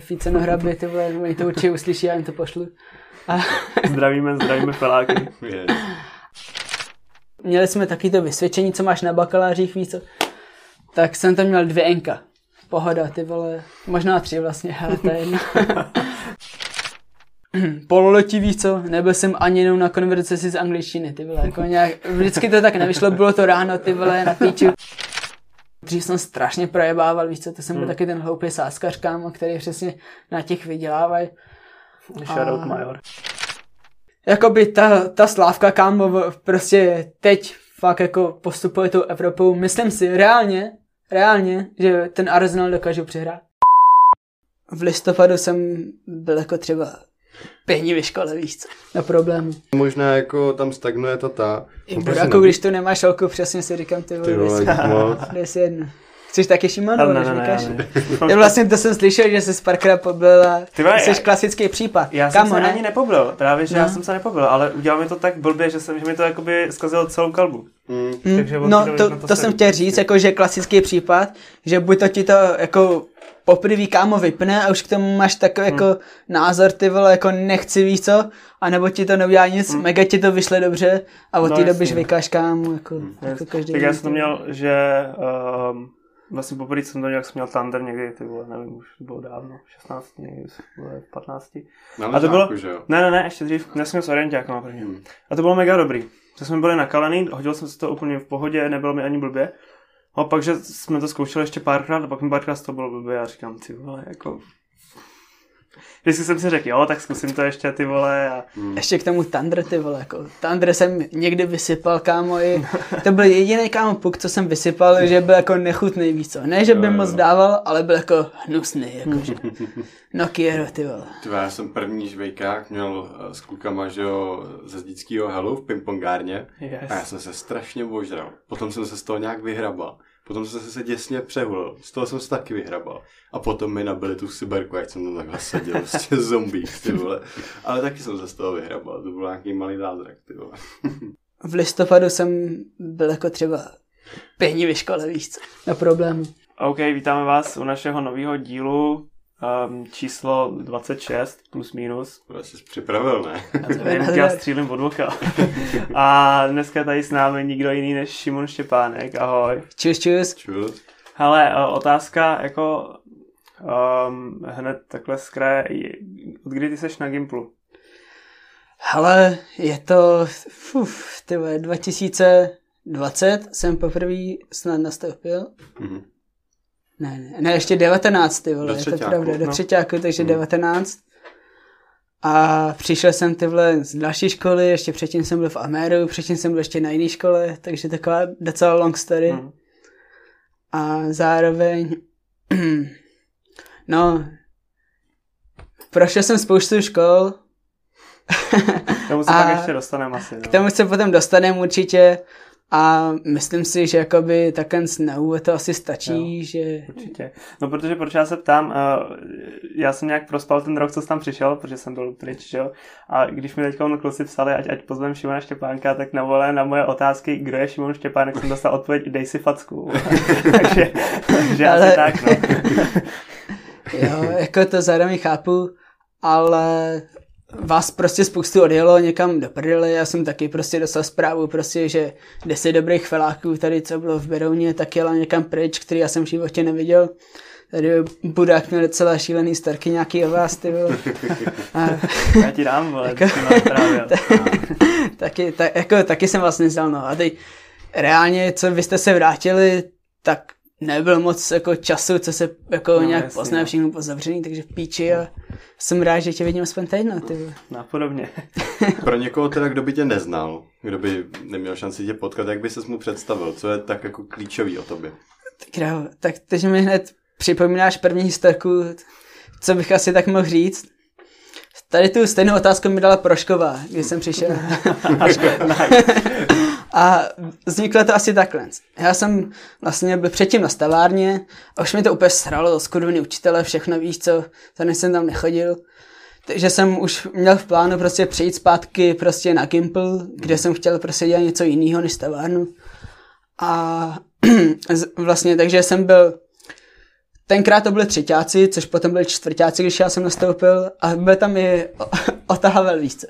Fít Senohraby, ty vole, oni to určitě uslyší, já jim to pošlu. A... Zdravíme peláky. Měli jsme taky to vysvědčení, co máš na bakalářích, víc, tak jsem tam měl 2 enka. Pohoda, ty vole, možná 3 vlastně, ale to je jedno. Pololetí, víš co, nebyl jsem ani jenom na konverzaci z angličtiny, ty vole, jako nějak, vždycky to tak nevyšlo, bylo to ráno, ty vole, na týču. Dřív jsem strašně projebával, víš co, to jsem byl taky ten hloupý sáskař, kámo, který přesně na těch vydělávají. Shoutout Major. Jakoby ta Slávka, kámo, prostě teď fakt jako postupuje tou Evropou, myslím si, reálně, že ten Arsenal dokážu přehrát. V listopadu jsem byl jako třeba pěkně ve škole, víš co, na problému. Možná jako tam stagnuje ta. Jako když tu nemáš holku, přesně si říkám, ty vole, si jedno. Chceš taky Šimon, nebo než říkáš? Ne. Vlastně to jsem slyšel, že jsi Sparkera pobyl a jsi klasický případ. Já jsem se ani nepobyl, právě že já jsem se nepobyl, ale udělal mi to tak blbě, že mi to jakoby zkazilo celou kalbu. Takže no to jsem chtěl říct, jako, že klasický případ, že buď to ti to jako poprvý kámo vypne a už k tomu máš takový jako názor, ty vole, jako nechci, víš co, anebo ti to neudělá nic, mega ti to vyšle dobře a od té doby žvejkáš kámo, jako každý. Tak já jsem to měl, že... Vlastně poprvé jsem to nějak měl Thunder někdy, ty vole, nevím, už bylo dávno, 16, někdy, 15. A to bylo, ne, ještě dřív, já jsem s orientákama první. A to bylo mega dobrý, že jsme byli nakalený, hodil jsem se to úplně v pohodě, nebylo mi ani blbě. A pak, že jsme to zkoušeli ještě párkrát a pak mi párkrát to bylo blbě a říkám, ty vole, jako... Vždycky jsem si řekl, jo, tak zkusím to ještě, ty vole. A... Ještě k tomu Thunder, ty vole, jako Thunder jsem někdy vysypal, kámo, i to byl jediný kámo puk, co jsem vysypal, že byl jako nechutnej, víc co. Ne, že by moc dával, ale byl jako hnusný, jakože. No kiero, ty vole. Já jsem první žvejkák měl s klukama, že jo, ze Zdického helu v pingpongárně a já jsem se strašně ožral. Potom jsem se z toho nějak vyhrabal. Potom jsem se děsně přehulil, z toho jsem se taky vyhrabal. A potom mi nabili tu cyberku, jak jsem tam takhle seděl, prostě zombík, ty vole. Ale taky jsem se z toho vyhrabal, to byl nějaký malý zázrak, ty vole. V listopadu jsem byl jako třeba pěkně ve škole, víš co, na problému. OK, vítáme vás u našeho nového dílu, číslo 26, plus minus. Já jsi připravil, ne? Já střílím od voka. A dneska tady s námi nikdo jiný než Šimon Štěpánek, ahoj. Čus. Hele, otázka, jako hned takhle z kraje, od kdy ty seš na Gimplu? Hele, je to, 2020 jsem poprvé snad nastoupil. Ne, ještě 19, ty vole, to je pravda, do třetíku, takže 19. A přišel jsem, ty vole, z další školy, ještě předtím jsem byl v Ameru, předtím jsem byl ještě na jiné škole, takže taková docela long story. A zároveň, no, prošel jsem spoustu škol. K tomu se pak ještě dostaneme asi. No. K tomu se potom dostaneme určitě. A myslím si, že jakoby takhle na úvod to asi stačí, jo, že... Určitě. No protože proč já se ptám, já jsem nějak prospal ten rok, co jsem tam přišel, protože jsem byl pryč, jo. A když mi teďka kluci psali, ať pozvem Šimona Štěpánka, tak na moje otázky, kdo je Šimon Štěpánek, jsem dostal odpověď, dej si facku. takže ale... asi tak, no. Jo, jako to zároveň chápu, ale... Vás prostě spoustu odjelo někam do prdele, já jsem taky prostě dostal zprávu prostě, že 10 dobrých feláků tady, co bylo v Berouně, tak jela někam pryč, který já jsem v životě neviděl. Tady budák měl docela šílený starky nějaký o vás, ty vole. Já ti dám, vole, jako, taky jsem vás neznal, no a teď reálně, co vy jste se vrátili, tak nebyl moc jako času, co se jako no, nějak pozná, všechno bylo zavřený, takže píči a jsem rád, že tě vidím aspoň týdno, ty vole. Napodobně. Pro někoho teda, kdo by tě neznal, kdo by neměl šanci tě potkat, jak by ses mu představil, co je tak jako klíčový o tobě? Tak teď mi hned připomínáš první historku, co bych asi tak mohl říct. Tady tu stejnou otázku mi dala Proškková, když jsem přišel. A vzniklo to asi takhle. Já jsem vlastně byl předtím na stavárně a už mi to úplně sralo, skurvený učitele, všechno víš co, tady jsem tam nechodil. Takže jsem už měl v plánu prostě přejít zpátky prostě na Gimple, kde jsem chtěl prostě dělat něco jiného než stavárnu. A vlastně takže jsem byl Tenkrát to byli třeťáci, což potom byli čtvrťáci, když já jsem nastoupil, a byl tam i Otáhavel více.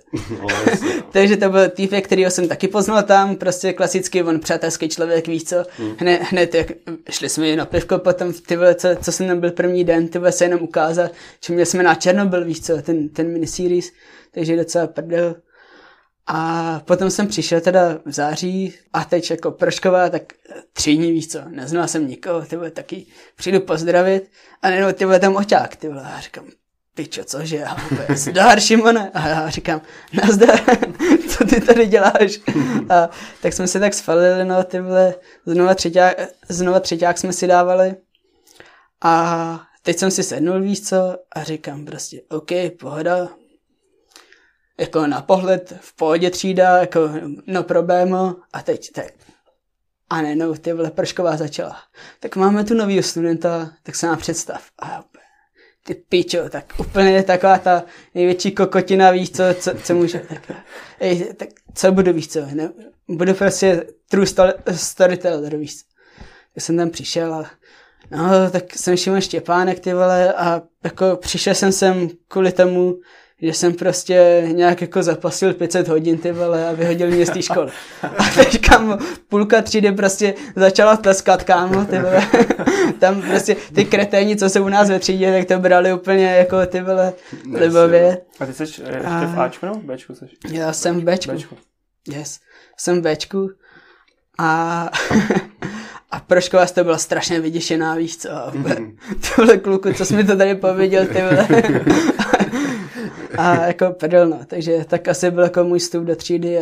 Takže to byl týpek, kterýho jsem taky poznal tam, prostě klasický, on přátelský člověk, víc co. Hned jak šli jsme na pivko potom, co jsem tam byl první den, ty se jenom ukázat, že měli jsme na Černobyl, víc co, ten miniseries, takže docela prdel. A potom jsem přišel teda v září a teď jako Proškková, tak 3 dní víc co, neznal jsem nikoho, ty vole, taky přijdu pozdravit a nejenom ty vole tam oťák, ty vole, a říkám, pičo, cože, já vůbec, zdar Šimone, a já říkám, nazdar, co ty tady děláš, a tak jsme se tak sfalili, no ty vole, znova třeťák jsme si dávali a teď jsem si sednul víc co a říkám prostě, OK, pohoda, jako na pohled, v pohodě třída, jako no problémo, a teď. A ne, no, ty vole, Prošková začala. Tak máme tu novýho studenta, tak se nám představ. A ty pičo, tak úplně taková ta největší kokotina, víš co může. Tak co budu, víš co, ne? Budu prostě true storyteller, víš co. Tak jsem tam přišel a no, tak jsem Šimon Štěpánek, ty vole, a jako přišel jsem sem kvůli tomu, že jsem prostě nějak jako zapasil 500 hodin ty vole a vyhodil mě z té školy. A teď kámo, půlka třídy prostě začala tleskat kámo, ty vole. Tam prostě ty kreténi, co se u nás ve třídě, tak to brali úplně jako ty vole libově. A ty jsi ještě v Ačku nebo v Bčku jsi? Já jsem v Bčku. Yes, jsem v Bčku. A Prošková to byla strašně vyděšená, víš co? Tohle kluku, co jsi mi to tady pověděl, ty vole. A jako pedelno, takže tak asi byl jako můj vstup do třídy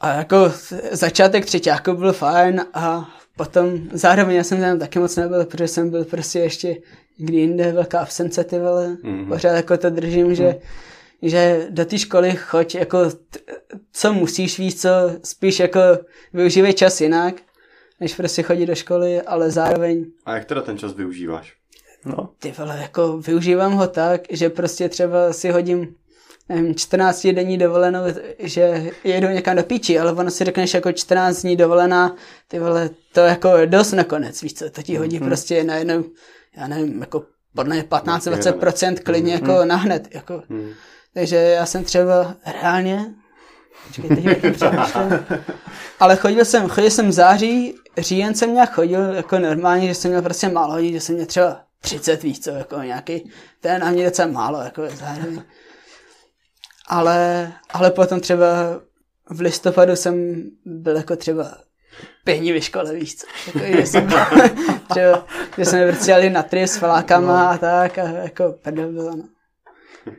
a jako začátek třetíku byl fajn a potom zároveň já jsem tam taky moc nebyl, protože jsem byl prostě ještě kdy jinde velká absence ty vole, pořád jako to držím, že do té školy choď jako co musíš víc, co spíš jako využívej čas jinak, než prostě chodit do školy, ale zároveň. A jak teda ten čas využíváš? No. Ty vole, jako využívám ho tak, že prostě třeba si hodím, nevím, 14 denní dovolenou, že jedu někam do píči, ale ono si řekneš jako 14 dní dovolená, ty vole, to jako dost nakonec, víš co, to ti hodí prostě najednou, já nevím, jako podle mě 15-20% klidně jako nahned, jako. Takže já jsem třeba reálně, ale chodil jsem v září, říjen jsem nějak chodil jako normálně, že jsem měl prostě málo hodin, že jsem měl třeba 30 víc, co, jako nějaký, to je na mě docela málo, jako zároveň. Ale potom třeba v listopadu jsem byl jako třeba 5 dní ve škole, víš co, jako, že jsme vrceli na trip s falákama a tak, a jako prdel bylo, no.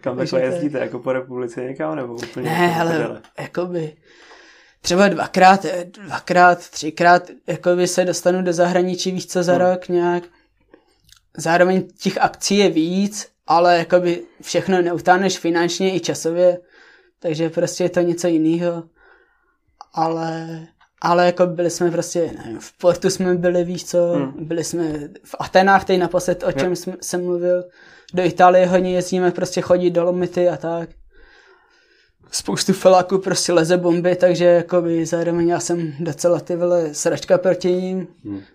Kam takhle jezdíte, jako po republice někam, nebo úplně? Ne, ale jakoby třeba dvakrát, třikrát, jakoby se dostanu do zahraničí, víc co za rok nějak. Zároveň těch akcí je víc, ale jakoby všechno neutáneš finančně i časově, takže prostě je to něco jiného. Ale jako byli jsme prostě, nevím, v Portu jsme byli, víš co, byli jsme v Atenách, teď naposled, o čem jsem mluvil, do Itálie hodně jezdíme, prostě chodí do Lomity a tak. Spoustu feláků prostě leze bomby, takže jakoby zároveň já jsem docela ty vole sračka proti ním.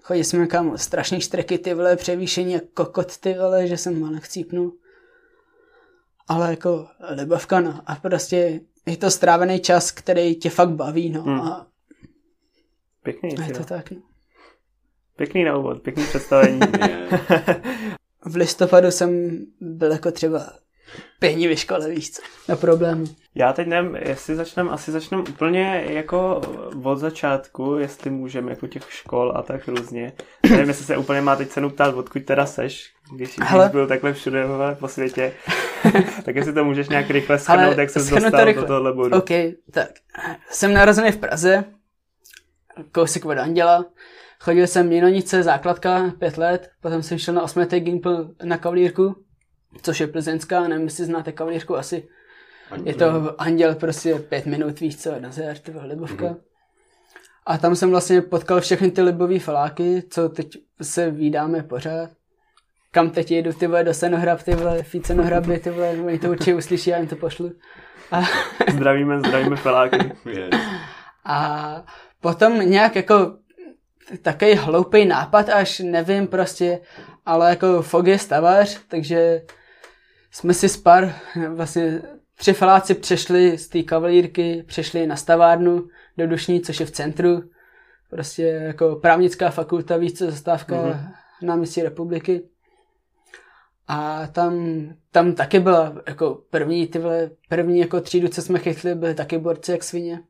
Chodili jsme kam strašný štreky ty vole, převýšení jak kokot ty vole, že jsem malek chcípnul. Ale jako Libovka, no. A prostě je to strávený čas, který tě fakt baví, no. A pěkný, je to tak, no. Pěkný na úvod, pěkný představení. V listopadu jsem byl jako třeba 5 dní ve škole, víš co, na problémy. Já teď nevím, jestli začneme úplně jako od začátku, jestli můžeme jako těch škol a tak různě. Nevím, jestli se úplně má teď cenu ptát, odkud teda seš, když byl takhle všude po světě, tak jestli to můžeš nějak rychle shrnout, jak jsem dostal do tohohle bodu. OK, tak. Jsem narozený v Praze, kousek od Anděla, chodil jsem Měnonice, základka, 5 let, potom jsem šel na 8. Gimple na Kavlírku, což je plzeňská, nevím, jestli znáte Kavlírku, asi je to Anděl, prostě 5 minut, víc co, na zér, ty Libovka. A tam jsem vlastně potkal všechny ty libový faláky, co teď se vídáme pořád. Kam teď jedu, ty vole, do Senohrab, ty vole, feed Senohraby, ty vole, oni to určitě uslyší, já jim to pošlu. A zdravíme faláky. A potom nějak jako takový hloupý nápad, až nevím prostě, ale jako Fog je stavař, takže jsme si vlastně tři feláci přešli z té kavalírky, přešli na stavárnu do Dušní, což je v centru. Prostě jako právnická fakulta, víc co zastávka náměstí Republiky. A tam taky byla jako první jako třídu, co jsme chytli, byli taky borci jak svině.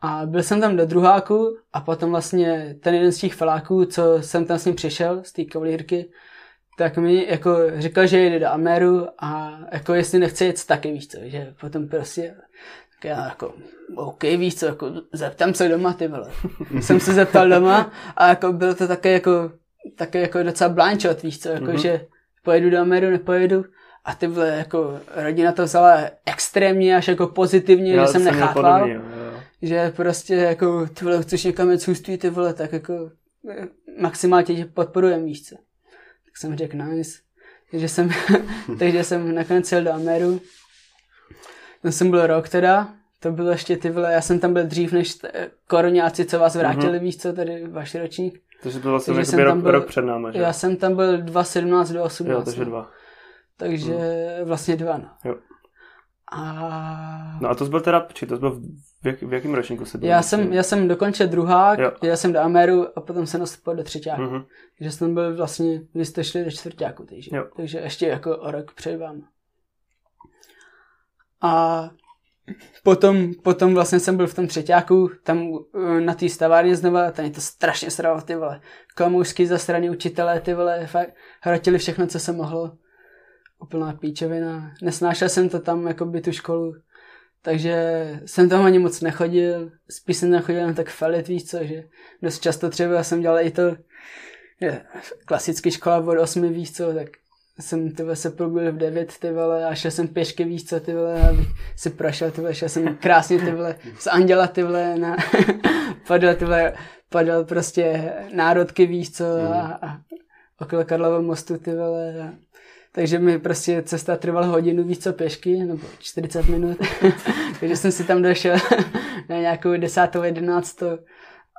A byl jsem tam do druháku a potom vlastně ten jeden z těch feláků, co jsem tam s ním přišel, z té kavalírky, tak mi jako říkal, že jde do Ameru a jako jestli nechce jet taky, víš co, že potom prostě, tak já jako OK, víš co, jako zeptám se doma, ty vole. Jsem se zeptal doma a jako bylo to také jako docela blánčot, víš co, jako že pojedu do Ameru, nepojedu. A ty vole, jako rodina to vzala extrémně, až jako pozitivně, já že jsem nechápal, podobně, že prostě jako ty vole, chceš někam jít huství, ty vole, tak jako maximálně tě podporujem, víš co. Tak jsem řekl nice, takže jsem nakonec jel do Ameru. Tam jsem byl rok teda, to bylo ještě ty vole, já jsem tam byl dřív než koroňáci, co vás vrátili, víš co, tady váš ročník. Takže to vlastně rok před náma, že? Já jsem tam byl 2017, 2018. Jo, takže dva. Takže vlastně dva, no. Jo. No a to jsi byl teda, v jakém ročníku se byl? Já jsem dokončil druhák, já jsem do Ameru a potom jsem nastupoval do třeťáku. Takže jsem byl vlastně, vy jste šli do čtvrťáku, takže ještě jako o rok před vám. A potom vlastně jsem byl v tom třeťáku, tam na té stavárně znova, tam je to strašně sralo, ty vole. Klamoušky zasraný učitelé, ty vole, fakt hrotili všechno, co se mohlo. Úplná píčovina. Nesnášel jsem to tam, jakoby tu školu, takže jsem tam ani moc nechodil, spíš jsem nechodil na tak felit, víš co, že dost často třeba jsem dělal i to, že klasicky škola od 8, víš co, tak jsem tyhle se probudil v 9, ty vole, a šel jsem pěšky, víš co, ty vole, abych si prošel, ty vole, šel jsem krásně, ty vole, z Anděla, ty vole, na padal prostě národky, víš co, a okolo Karlova mostu, ty vole, takže mi prostě cesta trvala hodinu, víc co pěšky, nebo 40 minut. Takže jsem si tam došel na nějakou 10. 11.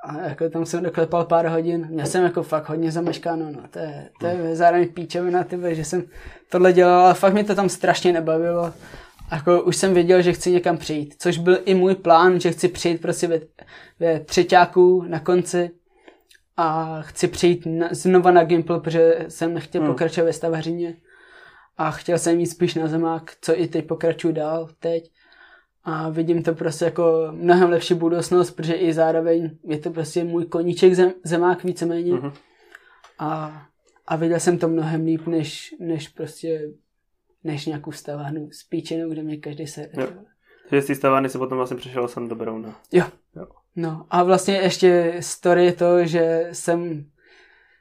A jako tam jsem doklepal pár hodin. Měl jsem jako fakt hodně zameškáno, no. To je zároveň píčovina, tyhle, že jsem tohle dělal, ale fakt mi to tam strašně nebavilo. Jako už jsem věděl, že chci někam přijít, což byl i můj plán, že chci přijít prostě ve třeťáku na konci. A chci přijít znova na Gimple, protože jsem nechtěl pokračovat ve stavařině. A chtěl jsem jít spíš na zemák, co i teď pokračuju dál teď. A vidím to prostě jako mnohem lepší budoucnost, protože i zároveň je to prostě můj koníček zemák víceméně. A viděl jsem to mnohem líp, než nějakou stavárnu s píčenou, kde mě každý se... Takže z té stavárny se potom vlastně přešel jsem do Berouna. Jo. No a vlastně ještě story je to, že jsem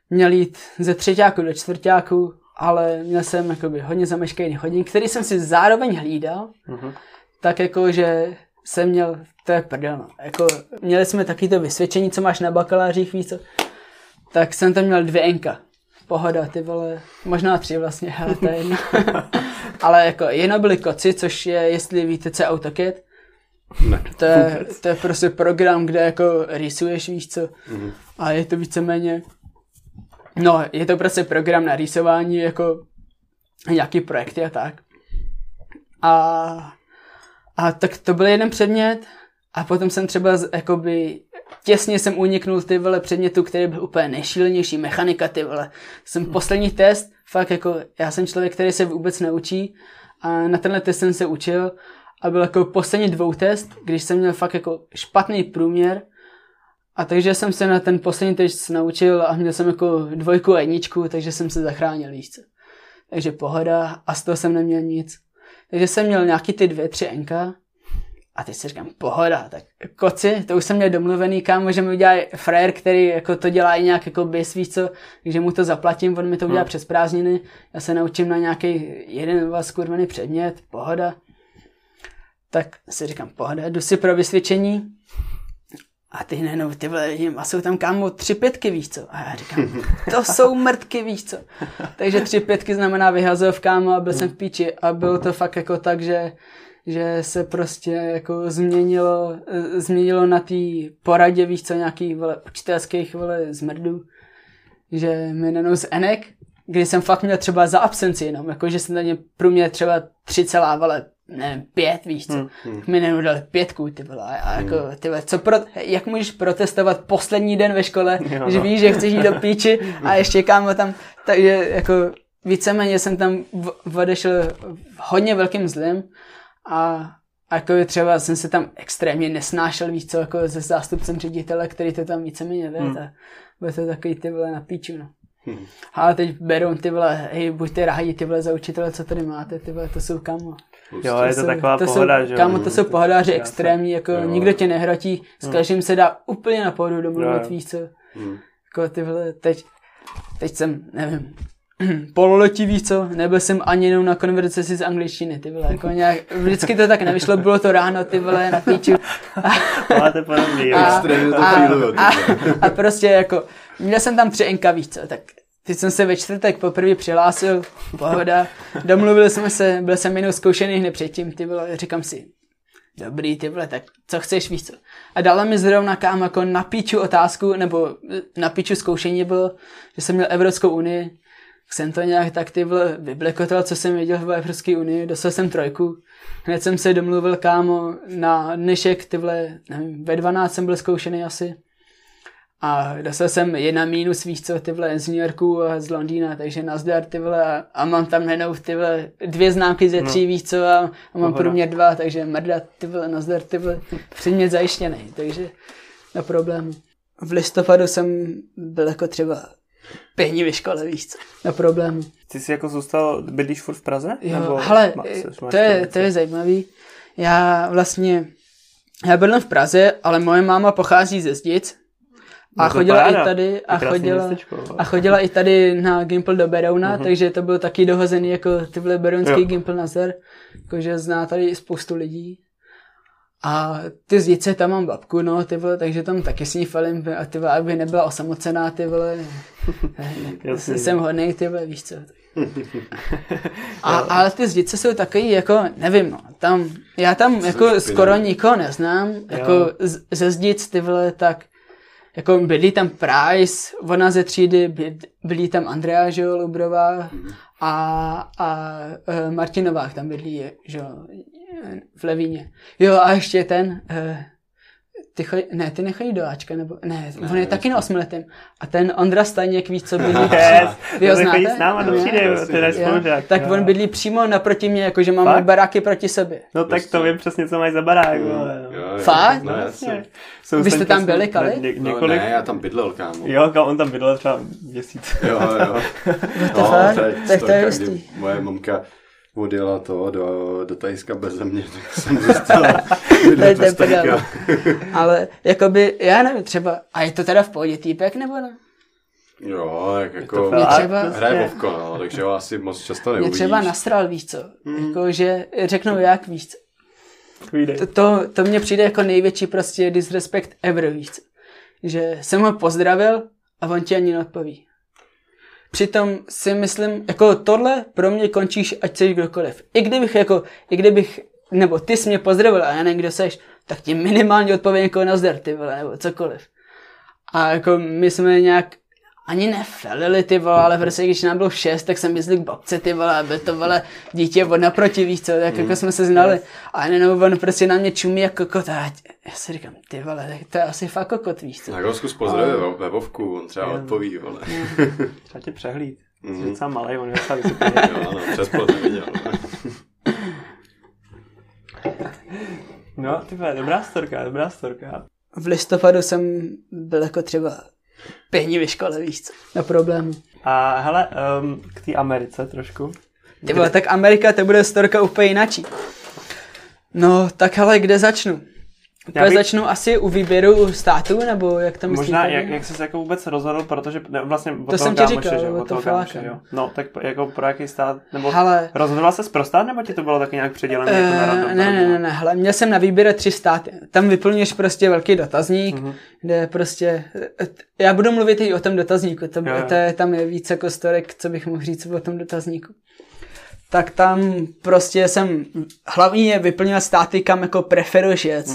měl jít ze třeťáku do čtvrťáku, ale měl jsem jakoby hodně zameškaných hodin, který jsem si zároveň hlídal, tak jako, že jsem měl, to je prdelno, jako měli jsme takovýto vysvědčení, co máš na bakalářích, víc, tak jsem tam měl 2 enka, pohoda, ty vole, možná 3 vlastně, hele, to je jedno. Ale jako jedno byly koci, což je, jestli víte, co je AutoCAD, to je prostě program, kde jako rýsuješ, víš co, a je to víceméně, no, je to prostě program na rýsování, jako nějaký projekty a tak. A tak to byl jeden předmět a potom jsem třeba jakoby těsně jsem uniknul ty vole předmětu, který byl úplně nejšílenější, mechanika ty vole. Jsem poslední test, fakt jako já jsem člověk, který se vůbec neučí a na tenhle test jsem se učil a byl jako poslední 2 test, když jsem měl fakt jako špatný průměr. A takže jsem se na ten poslední test naučil a měl jsem jako 2 a 1, takže jsem se zachránil víc. Takže pohoda a z toho jsem neměl nic. Takže jsem měl nějaký ty 2, 3 enka a teď si říkám pohoda, tak koci, to už jsem měl domluvený, kámo, že mi udělá Frérer, který jako to dělá i nějak jako bys, víc co, takže mu to zaplatím, on mi to udělá přes prázdniny, já se naučím na nějaký 1 nebo 2 skurvený předmět, pohoda. Tak si říkám pohoda, jdu si pro vysvědčení. A ty nejenom, ty vole, vidím, a jsou tam kámo 3 pětky, víš co? A já říkám, to jsou mrtky, víš co? Takže 3 pětky znamená vyhazov, kámo, a byl jsem v píči. A bylo to fakt jako tak, že se prostě jako změnilo na té poradě, víš co, nějakých vole, učitelských vole zmrdů, že mi nenou z enek kdy jsem fakt měl třeba za absenci jenom, jakože jsem tam průměr třeba 3 celá, ale nevím, 5, víš co, mi nenudali 5, ty vole, a jako, ty vole, jak můžeš protestovat poslední den ve škole, jo, že víš, že chceš jít do píči a ještě kámo tam, takže jako víceméně jsem tam odešel hodně velkým zlem a jako třeba jsem se tam extrémně nesnášel, víš co, jako se zástupcem ředitele, který to tam víceméně vede, a bude to takový ty vole na píču, no. Ale teď berou ty vole, hej, buďte rádi ty vole za učitele, co tady máte, ty vole, to jsou kamo. Jo, je to taková pohoda, že? Kámo, to jsou pohodáři extrémní, jako jo. Nikdo tě nehrotí, s každým se dá úplně na pohodu domluvit, víš co. Jako ty vole, teď jsem, nevím, pololetí, víš co, nebyl jsem ani jenom na konverzaci z angličtiny, ty vole, jako nějak, vždycky to tak nevyšlo, bylo to ráno, ty vole, na píču. Máte podobný, a prostě jako, měl jsem tam 3 enka, víš co, tak teď jsem se ve čtvrtek poprvé přihlásil, pohoda, domluvil jsme se, byl jsem jenom zkoušený hned předtím, ty vole, říkám si, dobrý, ty vole, tak co chceš, víš co. A dala mi zrovna kám jako na píču otázku, nebo na píču zkoušení bylo, že jsem měl Evropskou unii, jsem to nějak tak ty vole vyblekotal, co jsem věděl v Evropské unii, dostal jsem 3, hned jsem se domluvil kámo na dnešek, ty vole, nevím, ve 12 jsem byl zkoušený asi. A dostal jsem 1- víš co, ty vole, z New Yorku a z Londýna, takže nazdar, ty vole, a mám tam jenom, ty vole, 2 známky ze 3, víš co, a mám průměr 2, takže mrdat, ty vole, nazdar, ty vole, předmět zajištěný, takže na problém. V listopadu jsem byl jako třeba pění ve škole, víš co, na problém. Ty jsi jako zůstal, bydlíš furt v Praze? Jo, nebo hele, to je zajímavý, já bydlím v Praze, ale moje máma pochází ze Zdic, a chodila i tady, a chodila i tady na Gimple do Berouna, takže to byl taky dohozený jako tyhle berounský Gimple nazdar, jakože zná tady spoustu lidí. A ty Zdice, tam mám babku, no, ty vole, takže tam taky s ní falím, a ty vole, aby nebyla osamocená, ty vole, jsem hodnej, ty vole, víš co. Ale ty Zdice jsou takový, jako, nevím, no, tam, já tam jako skoro nikoho neznám, jako ze Zdic, ty vole, tak, jako byli tam Price, ona ze třídy, byli tam Andrea, že jo, Lubrová a Martinová tam bydlí, že jo, v Levíně. Jo a ještě ten, ty nechodí do Ačka, nebo, ne on je taky na 8letém. A ten Ondra Staněk, víš co, bydlí přímo. Yes, chodí s náma do třídy, teda spolužák. Tak on bydlí přímo naproti mě, jakože máme baráky proti sobě. No tak to vím přesně, co máš za barák. Fakt? Vy jste tam byli, Kali? No ne, já tam bydlel, kámo. Jo, on tam bydlel třeba měsíc. Jo. Tak to je jistý. Moje mamka odjela to do Tajska beze mě, tak jsem zůstal. Ale jakoby, já nevím, třeba, a je to teda v pohodě týpek, nebo ne? Jo, tak jako hraje bovko, no, takže ho asi moc často neuvidíš. Mě třeba nasral, víš co, jakože řeknou jak, víš co. To mně přijde jako největší prostě disrespect ever, víš co. Že jsem ho pozdravil a on ti ani neodpoví. Přitom si myslím, jako tohle pro mě končíš, ať seš kdokoliv. I kdybych, nebo ty jsi mě pozdravil a já nevím, kdo seš, tak ti minimálně odpověď někoho nazdar, ty vole, nebo cokoliv. A jako my jsme nějak ani nefelili, ty vole, ale prostě když nám bylo 6, tak jsem jezdil k babce, ty vole, aby to, vole, dítě od naproti, víš co, tak jako jsme se znali. A jenom on prostě na mě čumí jako kokot. Já si říkám, ty vole, tak to je asi fakt kokot, víš co. Tak ho zkus pozdravit ve Vovku, on třeba odpoví, vole. Třeba tě přehlíd, jsi docela malej, on je docela vysoký. Jo, no, přes plot neviděl. No, ty vole, dobrá storka. V listopadu jsem byl jako třeba pění ve škole, víš co, na problém. A hele, k té Americe trošku. Ty vole, tak Amerika, to bude storka úplně jináčí. No, tak hele, kde začnu? Začnu asi u výběru států, nebo jak to myslíš? Možná, jak jsi se jako vůbec rozhodl, protože ne, vlastně to jsem ti říkal, že od toho kámoše, jo. No, tak jako pro jaký stát, nebo hele, rozhodla ses pro stát, nebo ti to bylo taky nějak předělené? Ne, hele, měl jsem na výběr 3 státy. Tam vyplníš prostě velký dotazník, kde prostě, já budu mluvit i o tom dotazníku, tam je víc jako storek, co bych mohl říct o tom dotazníku. Tak tam prostě jsem hlavně vyplnil státy, kam jako preferuješ jet,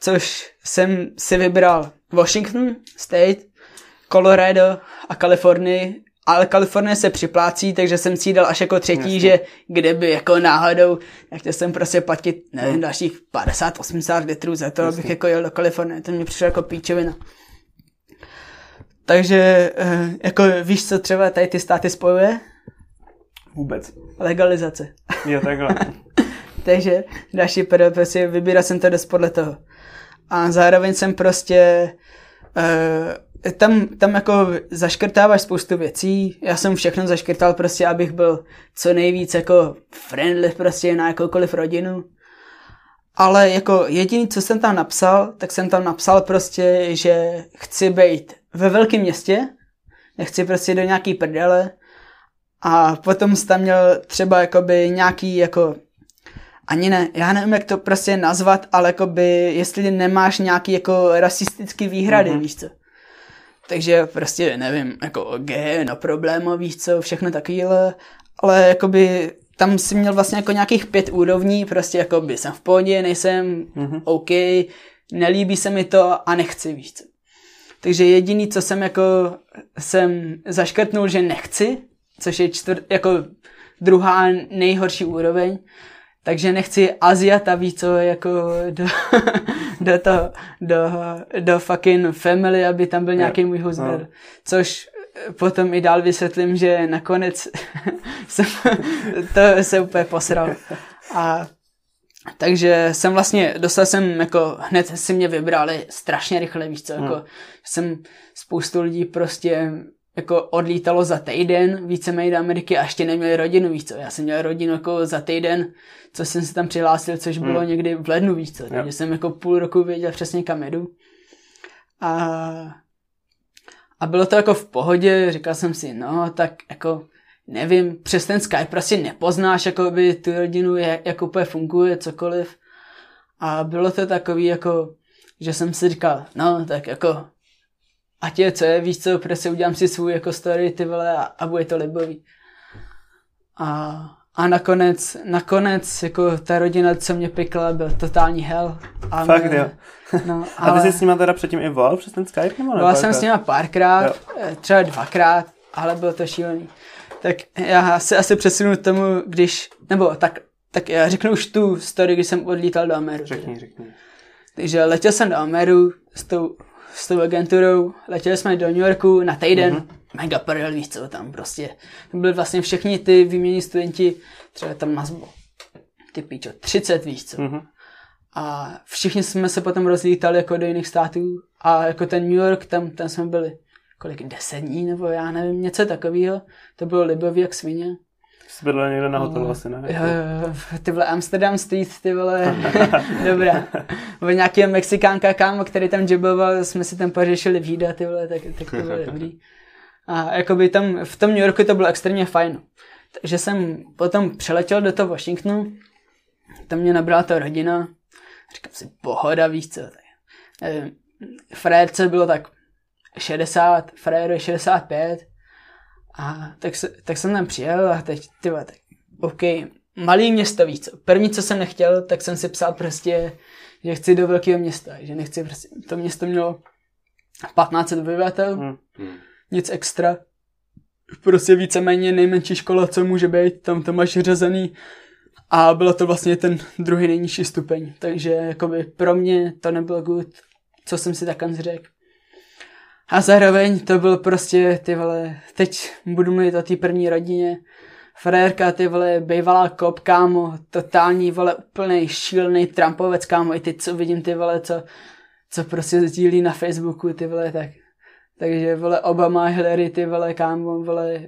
což jsem si vybral Washington State, Colorado a Kalifornii ale Kalifornie se připlácí, takže jsem si dal až jako třetí, jasně. Že kdyby jako náhodou, nechtěl jsem prostě platit, nevím, dalších 50-80 litrů za to, jasně. Abych jako jel do Kalifornie, to mě přišlo jako píčovina. Takže jako víš, co třeba tady ty státy spojuje? Vůbec. Legalizace. Jo, takhle. Takže další prostě vybíral jsem to dost podle toho. A zároveň jsem prostě tam jako zaškrtáváš spoustu věcí. Já jsem všechno zaškrtal prostě, abych byl co nejvíc jako friendly prostě na jakoukoliv rodinu. Ale jako jediný, co jsem tam napsal, tak jsem tam napsal prostě, že chci být ve velkém městě, nechci prostě do nějaký prdele. A potom jsem tam měl třeba jakoby nějaký jako ani ne, já nevím, jak to prostě nazvat, ale jakoby, jestli nemáš nějaký jako rasistický výhrady, mm-hmm. Víš co. Takže prostě nevím, jako gay, no problémo, víš co, všechno takovýhle, ale jakoby tam si měl vlastně jako nějakých 5 úrovní, prostě jakoby jsem v pohodě, nejsem, mm-hmm. OK, nelíbí se mi to a nechci, víš co. Takže jediný, co jsem jako, jsem zaškrtnul, že nechci, což je jako druhá nejhorší úroveň. Takže nechci Aziata, víš co, jako do fucking family, aby tam byl nějaký můj husband. No. Což potom i dál vysvětlím, že nakonec jsem to se úplně posral. A takže jsem vlastně, dostal jsem jako, hned si mě vybrali strašně rychle, víš co, jako jsem spoustu lidí prostě jako odlítalo za týden víceméně do Ameriky a ještě neměli rodinu, víš co. Já jsem měl rodinu jako za týden, co jsem se tam přihlásil, což bylo někdy v lednu, víš co. Takže jsem jako půl roku věděl přesně kam jedu. A bylo to jako v pohodě, říkal jsem si, no tak jako nevím, přes ten Skype prostě nepoznáš jakoby tu rodinu, jak úplně funguje, cokoliv. A bylo to takový jako, že jsem si říkal, no tak jako ať je, co je, víš co, prostě udělám si svůj jako story, ty vole, a bude to libový. A nakonec, jako ta rodina, co mě pikla, byl totální hell. A fakt, mě, jo. No, ale ty jsi s nima teda předtím i volal přes ten Skype? Volal jsem s nima párkrát, jo. Třeba 2krát, ale bylo to šílený. Tak já se asi přesunu k tomu, když, nebo tak já řeknu už tu story, když jsem odlítal do Ameru. Řekni. Takže letěl jsem do Ameru s tou agenturou, letěli jsme do New Yorku na týden, mega prdel, víš co, tam prostě, tam byli vlastně všichni ty výměnní studenti, třeba tam nás bylo, ty píčo, 30, víš co. A všichni jsme se potom rozlítali jako do jiných států a jako ten New York, tam jsme byli kolik, 10 dní nebo já nevím, něco takového, to bylo libový jak svině. Jsi bydlel někdo na hotelu asi, ne? Jo, ty vole Amsterdam Street, ty vole, dobrá. Byl nějaký Mexikánka kámo, který tam džiboval, jsme si tam pořešili výda, ty vole, tak to bylo dobrý. A jakoby tam, v tom New Yorku to bylo extrémně fajn. Takže jsem potom přeletěl do toho Washingtonu, tam mě nabrala ta rodina, říkám si, pohoda, víš co. Frérce bylo tak 60, Frérer 65, a tak jsem tam přijel a teď, tyhle, tak, OK, malý město, víc. První, co jsem nechtěl, tak jsem si psal prostě, že chci do velkého města, že nechci prostě, to město mělo 1500 obyvatel, nic extra, prostě víceméně nejmenší škola, co může být, tam to máš řazený a bylo to vlastně ten druhý nejnižší stupeň, takže jakoby pro mě to nebylo good, co jsem si takhle řekl. A zároveň to byl prostě, ty vole, teď budu mluvit o té první rodině, frérka, ty vole, bývalá kop, kámo, totální, vole, úplnej šílený Trumpovec, kámo, i ty, co vidím, ty vole, co prostě sdílí na Facebooku, ty vole, tak. Takže, vole, Obama, Hillary, ty vole, kámo, vole,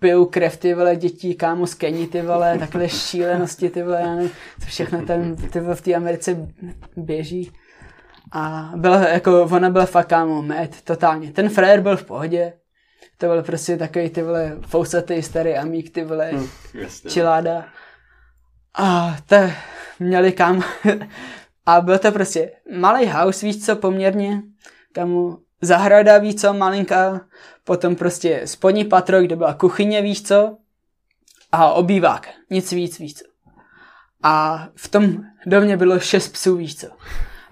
pijou krev, ty vole, dětí, kámo, z Keni, ty vole, takhle šílenosti, ty vole, já nevím, co všechno tam, ty vole, v té Americe běží. A byla, jako, ona byla fakt kámo med, totálně. Ten Frér byl v pohodě, to byl prostě takový ty vole fousatý starý amík, ty vole čiláda. A to měli kámo, a byl to prostě malý house, víš co, poměrně, kámo, zahrada, víš co, malinká, potom prostě spodní patro, kde byla kuchyně, víš co, a obývák, nic víc, víš co. A v tom domě bylo 6 psů, víš co.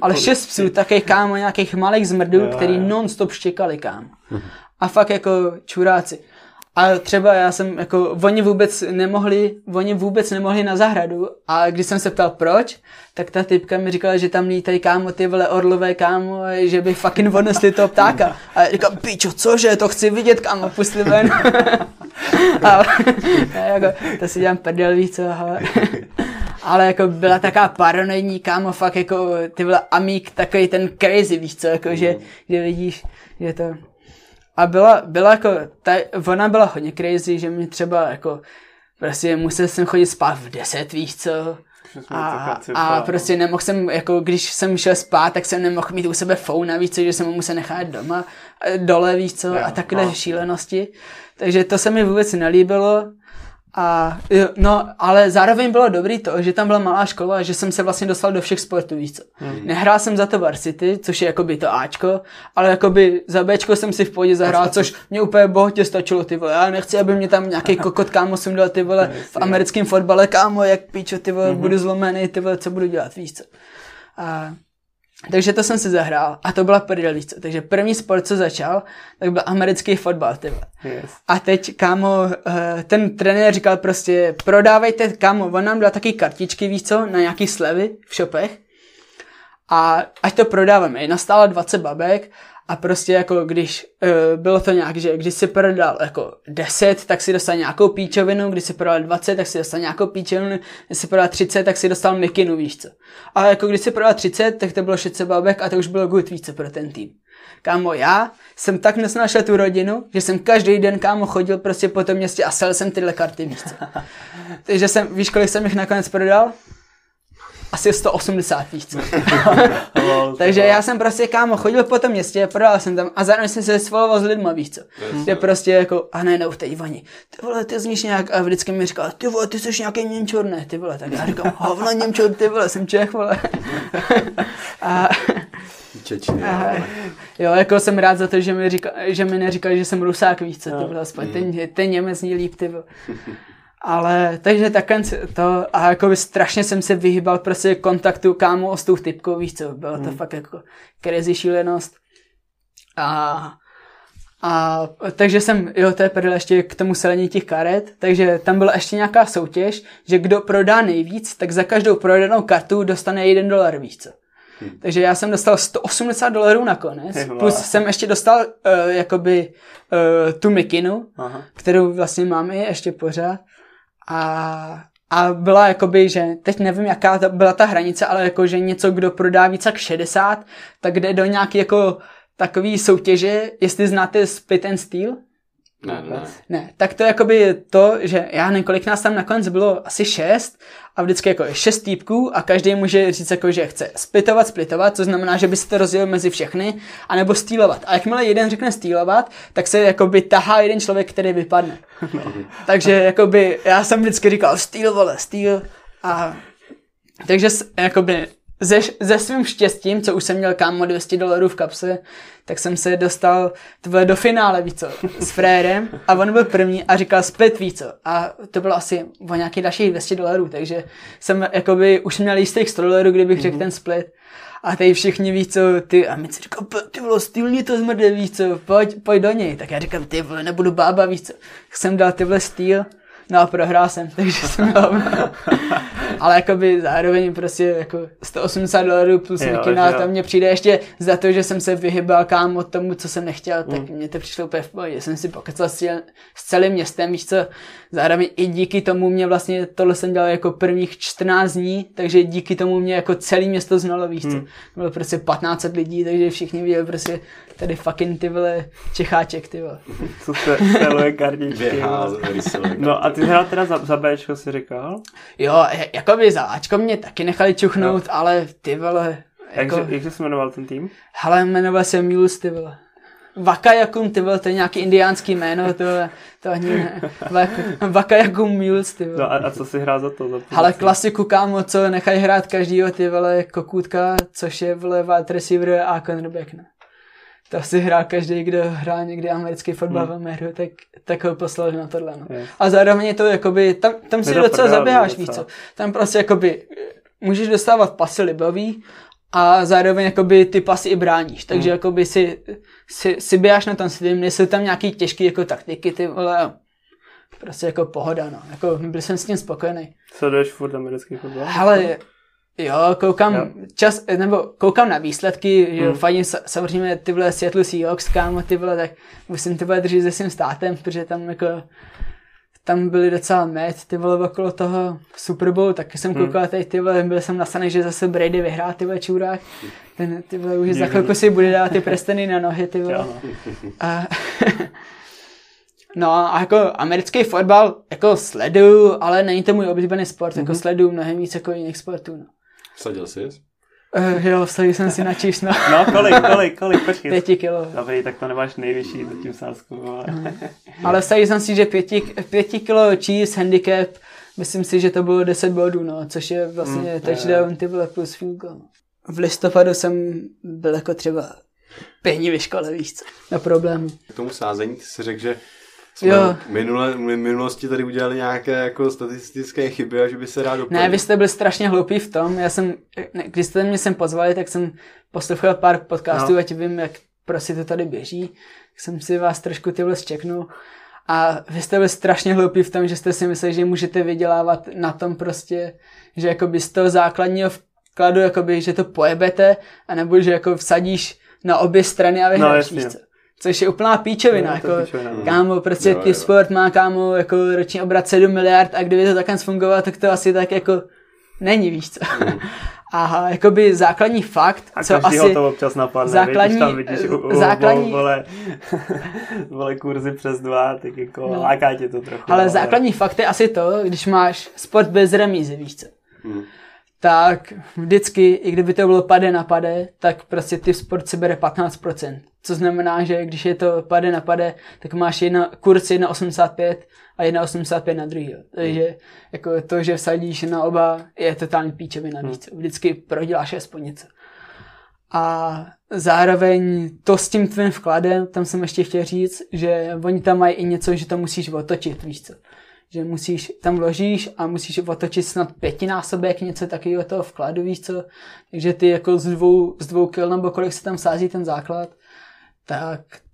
Ale 6 psů, také kámo, nějakých malých zmrdů, který non-stop štěkali, kámo. A fakt jako čuráci. A třeba já jsem jako, oni vůbec nemohli na zahradu, a když jsem se ptal proč, tak ta typka mi říkala, že tam lítají, kámo, ty vole orlové, kámo, že by fucking odnesli toho ptáka. A já říkám, pičo, cože, to chci vidět, kámo, pusli ven. A jako, to si dělám prdel, víc co, ale jako byla taká paranoidní, kámo, fakt jako, ty vole amík, takový ten crazy, víš co, jako, že vidíš, že to... A byla jako, ona byla hodně crazy, že mi třeba jako, prostě musel jsem chodit spát v 10, víš co, a prostě nemohl jsem, jako když jsem šel spát, tak jsem nemohl mít u sebe phone, víš co, že jsem ho musel nechat doma, dole, víš co, a takové šílenosti, takže to se mi vůbec nelíbilo. A no, ale zároveň bylo dobrý to, že tam byla malá škola, že jsem se vlastně dostal do všech sportů, víš co. Nehrál jsem za to varsity, což je jakoby to Ačko, ale jakoby za Bčko jsem si v pohodě zahrál, což mě úplně bohatě stačilo, ty vole. Já nechci, aby mě tam nějaký kokot, kámo, sundal, ty vole, v americkém fotbale, kámo, jak píčo, ty vole, budu zlomený, ty vole, co budu dělat, víš co. A takže to jsem si zahrál a to byla prdel, víc co. Takže první sport, co začal, tak byl americký fotbal, ty vole. Yes. A teď, kámo, ten trenér říkal prostě, prodávejte, kámo, on nám dal taky kartičky, víc co, na nějaký slevy v shopech. A ať to prodáváme, nastála 20 babek a prostě jako když, bylo to nějak, že když si prodal jako 10, tak si dostal nějakou píčovinu, když si prodal 20, tak si dostal nějakou píčovinu, když si prodal 30, tak si dostal mikinu, víš co. A jako když si prodal 30, tak to bylo 6 babek a to už bylo good, víc co, pro ten tým. Kámo, já jsem tak nesnášel tu rodinu, že jsem každý den, kámo, chodil prostě po tom městě a sel jsem tyhle karty, víš co. Takže jsem, víš, kolik jsem jich nakonec prodal? Asi 180, víc. Takže já jsem prostě, kámo, chodil po tom městě, prodal jsem tam a zároveň jsem se svoloval s lidma, víc co. Že prostě jako, a najednou teď Vani, ty vole, ty zníš nějak, a vždycky mi říkal, ty vole, ty jsi nějaký Němčur, ne, ty vole, tak já říkám, hovno Němčur, ty vole, jsem Čech, vole. A Čečný, jo, jako jsem rád za to, že mi neříkal, že jsem Rusák, víc co, ty vole, aspoň ten Němec ní líp, ty vole. Ale, takže takhle to, a jako strašně jsem se vyhýbal prostě kontaktu, kámo, s tou typkou, víš co, byla to fakt jako crazy šílenost. A takže jsem, jo, to je prdel ještě k tomu selení těch karet, takže tam byla ještě nějaká soutěž, že kdo prodá nejvíc, tak za každou prodanou kartu dostane $1, víš co. Takže já jsem dostal $180 nakonec, plus jsem ještě dostal tu mikinu, kterou vlastně mám i ještě pořád. A byla jakoby, že teď nevím, jaká byla ta hranice, ale jako, že něco, kdo prodá víc jak 60, tak jde do nějaký jako takový soutěže, jestli znáte Spit and Steel. Ne, tak to jakoby to, že já nevím, kolik nás tam nakonec bylo, asi 6 a vždycky jako 6 týpků a každý může říct jako, že chce splitovat, co znamená, že by se to rozdělil mezi všechny, anebo stýlovat. A jakmile jeden řekne stýlovat, tak se jakoby tahá jeden člověk, který vypadne. Takže jakoby já jsem vždycky říkal stýl, vole, stýl. A takže jakoby ze svým štěstím, co už jsem měl, kámo, $200 v kapse, tak jsem se dostal do finále, víc co, s Frérem a on byl první a říkal split, víc co, a to bylo asi o nějakých dalších $200, takže jsem jakoby už měl jistých $100, kdybych řekl ten split. A tady všichni ví, co, ty, a mi si říkal, ty vole, stýlni to zmrde, víc co, pojď do něj. Tak já říkám, ty vole, nebudu bába, víc co, tak jsem dal tyhle stýl. No a prohrál jsem, takže jsem dal. Ale jakoby zároveň prostě jako $180 plus mikina, tam mě přijde ještě za to, že jsem se vyhybal, kámo, tomu, co jsem nechtěl, tak mě to přišlo úplně v pohodě. Jsem si pokecal s celým městem, víš co, zároveň i díky tomu mě vlastně, tohle jsem dělal jako prvních 14 dní, takže díky tomu mě jako celé město znalo, víš co. Bylo prostě 1500 lidí, takže všichni viděli prostě tady fucking ty vole Čecháček, ty vole. Co se celé kartičky. No a ty hrál teda za Bčko, jsi říkal? Jo, jakoby za Ačko mě taky nechali čuchnout, no. Ale ty vole... Jako... Jak jsi jmenoval ten tým? Hele, jmenoval se Mules, ty vole. Vakajakum, ty vole, to je nějaký indiánský jméno, to ani ne. Vakajakum Mules, ty vole. No a co jsi hrál za to? Hele, klasiku, kámo, co nechají hrát každýho, ty vole, Kokůtka, což je, vole, wide receiver a cornerback, ne? To si hrál každý, kdo hrál někdy americký fotbal v Ameru, tak ho poslal na tohle. No. A zároveň to jakoby, tam si docela zaběháš, víš co. Tam prostě jakoby můžeš dostávat pasy libový a zároveň jakoby ty pasy i bráníš. Takže jakoby si běháš na tom svým, jestli tam nějaký těžký jako taktiky, ty vole, prostě jako pohoda, no. Jako byl jsem s tím spokojený. Sleduješ furt americký fotbal? Hele, jo, koukám čas, nebo koukám na výsledky, že fajně samozřejmě tyhle Seattle Seahawks, kámo, tyhle, tak musím tyhle držet se svým státem, protože tam jako tam byly docela met, ty vole, okolo toho Super Bowl, taky jsem koukal tady, ty vole, byl jsem nasaný, že zase Brady vyhrá, ty vole, čůrák, ten, ty vole, už za chvilku si bude dát ty prsteny na nohy, ty vole. A, no a jako americký fotbal, jako sleduju, ale není to můj oblíbený sport, jako sleduju mnohem víc jako jiných sportů, no. Vsadil jsi? Jo, vsadil jsem si na Chiefs, no. No, kolik, počkej. 5 kilo. Dobrý, tak to nemáš nejvyšší zatím sázku. Ale vsadil jsem si, že 5 kilo Chiefs, handicap, myslím si, že to bylo 10 bodů, no, což je vlastně touchdown, ty vole, plus field goal. V listopadu jsem byl jako třeba pěkně ve škole, víš co, na problému. K tomu sázení si řekl, že v minulosti tady udělali nějaké jako statistické chyby a že by se rád doplnil. Ne, vy jste byli strašně hloupí v tom. Já jsem, když jste mě sem pozvali, tak jsem poslouchal pár podcastů, ať vím, jak prostě to tady běží. Tak jsem si vás trošku tyhle zčeknul. A vy jste byli strašně hloupí v tom, že jste si mysleli, že můžete vydělávat na tom prostě, že jakoby z toho základního vkladu, jakoby, že to pojebete, anebo že jako vsadíš na obě strany a vyhráš více. Což je úplná píčovina, jako, kámo, prostě ty sport má, kámo, jako roční obrat 7 miliard a kdyby to takhle fungovalo, tak to asi tak jako není, víš co. Aha, jakoby základní fakt, a co asi to občas napadne, základní, když tam vidíš základní, vole kurzy přes 2, tak jako láká tě to trochu. Ale základní fakt je asi to, když máš sport bez remízy, víš co. Tak vždycky, i kdyby to bylo pade na pade, tak prostě ty sport si bere 15%. Co znamená, že když je to pade na pade, tak máš kurz 1,85 a 1,85 na druhý. Takže jako to, že vsadíš na oba, je totální píčovina. Vždycky proděláš aspoň něco. A zároveň to s tím tvým vkladem, tam jsem ještě chtěl říct, že oni tam mají i něco, že to musíš otočit, víš co. Že musíš, tam vložíš a musíš otočit snad 5násobek něco takového toho vkladu, víš co. Takže ty jako z dvou kil, nebo kolik se tam sází ten základ,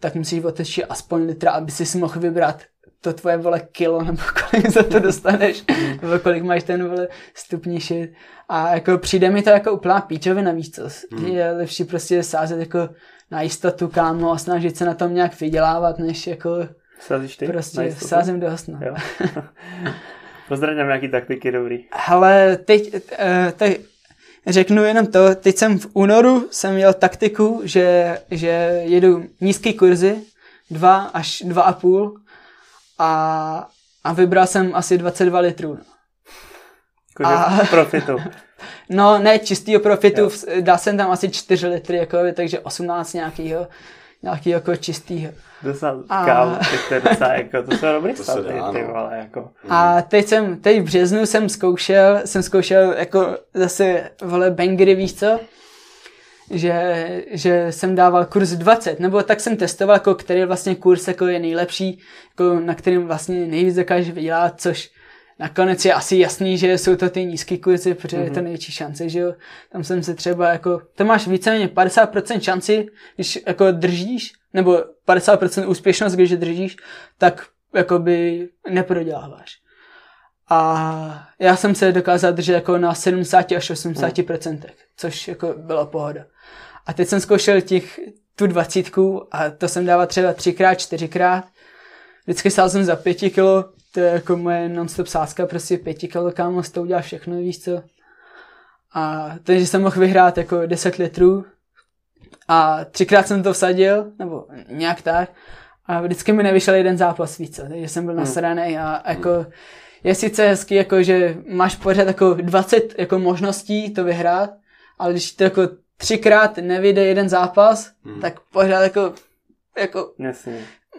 tak musíš otočit aspoň litra, aby si mohl vybrat to tvoje, vole, kilo, nebo kolik za to dostaneš, nebo kolik máš ten, vole, stupniši. A jako přijde mi to jako úplná píčovina, víš co. Je lepší prostě sázet jako na jistotu, kámo, a snažit se na tom nějak vydělávat, než jako... Sázíš ty? Prostě sázím do hostna. Pozdravím, nějaký taktiky dobrý. Hele, teď řeknu jenom to, teď jsem v únoru, jsem měl taktiku, že jedu nízký kurzy, 2 až 2,5 a vybral jsem asi 22 litrů. No. Profitu. No ne, čistýho profitu, dal jsem tam asi 4 litry, jako, takže 18 nějaký jako čistýho. To jsou dobrý staty, ty vole, jako. A teď v březnu jsem zkoušel jako zase, vole, bangery, víš co? Že jsem dával kurz 20, nebo tak jsem testoval, jako který vlastně kurz jako je nejlepší, jako na kterým vlastně nejvíc dokáže vydělat, což nakonec je asi jasný, že jsou to ty nízký kurzy, protože je to největší šance, že jo. Tam jsem se třeba jako, to máš víceméně 50% šanci, když jako držíš, nebo 50% úspěšnost, když držíš, tak jakoby neproděláváš. A já jsem se dokázal držet jako na 70 až 80%, což jako byla pohoda. A teď jsem zkoušel tu 20 a to jsem dával třeba 3x, 4x. Vždycky sázím za 5 kilo, to je jako moje non-stop sázka, prostě 5 kilo, kámo, to udělá všechno, víš co. A takže jsem mohl vyhrát jako 10 litrů a 3krát jsem to vsadil, nebo nějak tak, a vždycky mi nevyšel jeden zápas, víc co, takže jsem byl nasranej a jako je sice hezky, jako, že máš pořád jako 20 jako možností to vyhrát, ale když to jako 3krát nevyjde jeden zápas, tak pořád jako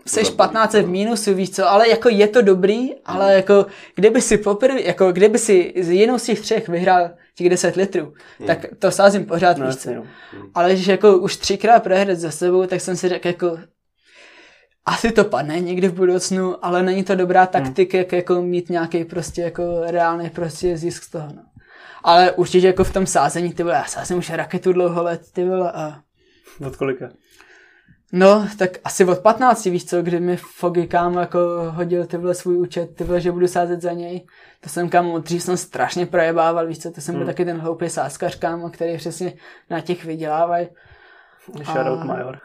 seš 15 v mínusu, víš co, ale jako je to dobrý, ale jako kdyby si poprvé, jako kdyby si z jednou z těch 3 vyhrál těch 10 litrů, tak to sázím pořád, víš co. Ale když jako už 3krát prohrát za sebou, tak jsem si řekl jako asi to padne někdy v budoucnu, ale není to dobrá taktika, jako mít nějaký prostě jako reálný prostě zisk z toho, no. Ale určitě jako v tom sázení, ty vole, já sázím už raketu dlouho let, ty vole, a... Od kolika? No, tak asi od 15, víš co, kdy mi Fogy kámo jako hodil tyhle svůj účet, tyhle, že budu sázet za něj. To jsem kámo, dřív jsem strašně projebával, víš co, to jsem byl taky ten hloupý sázkař kámo, který přesně na těch vydělávají. Shoutout Major.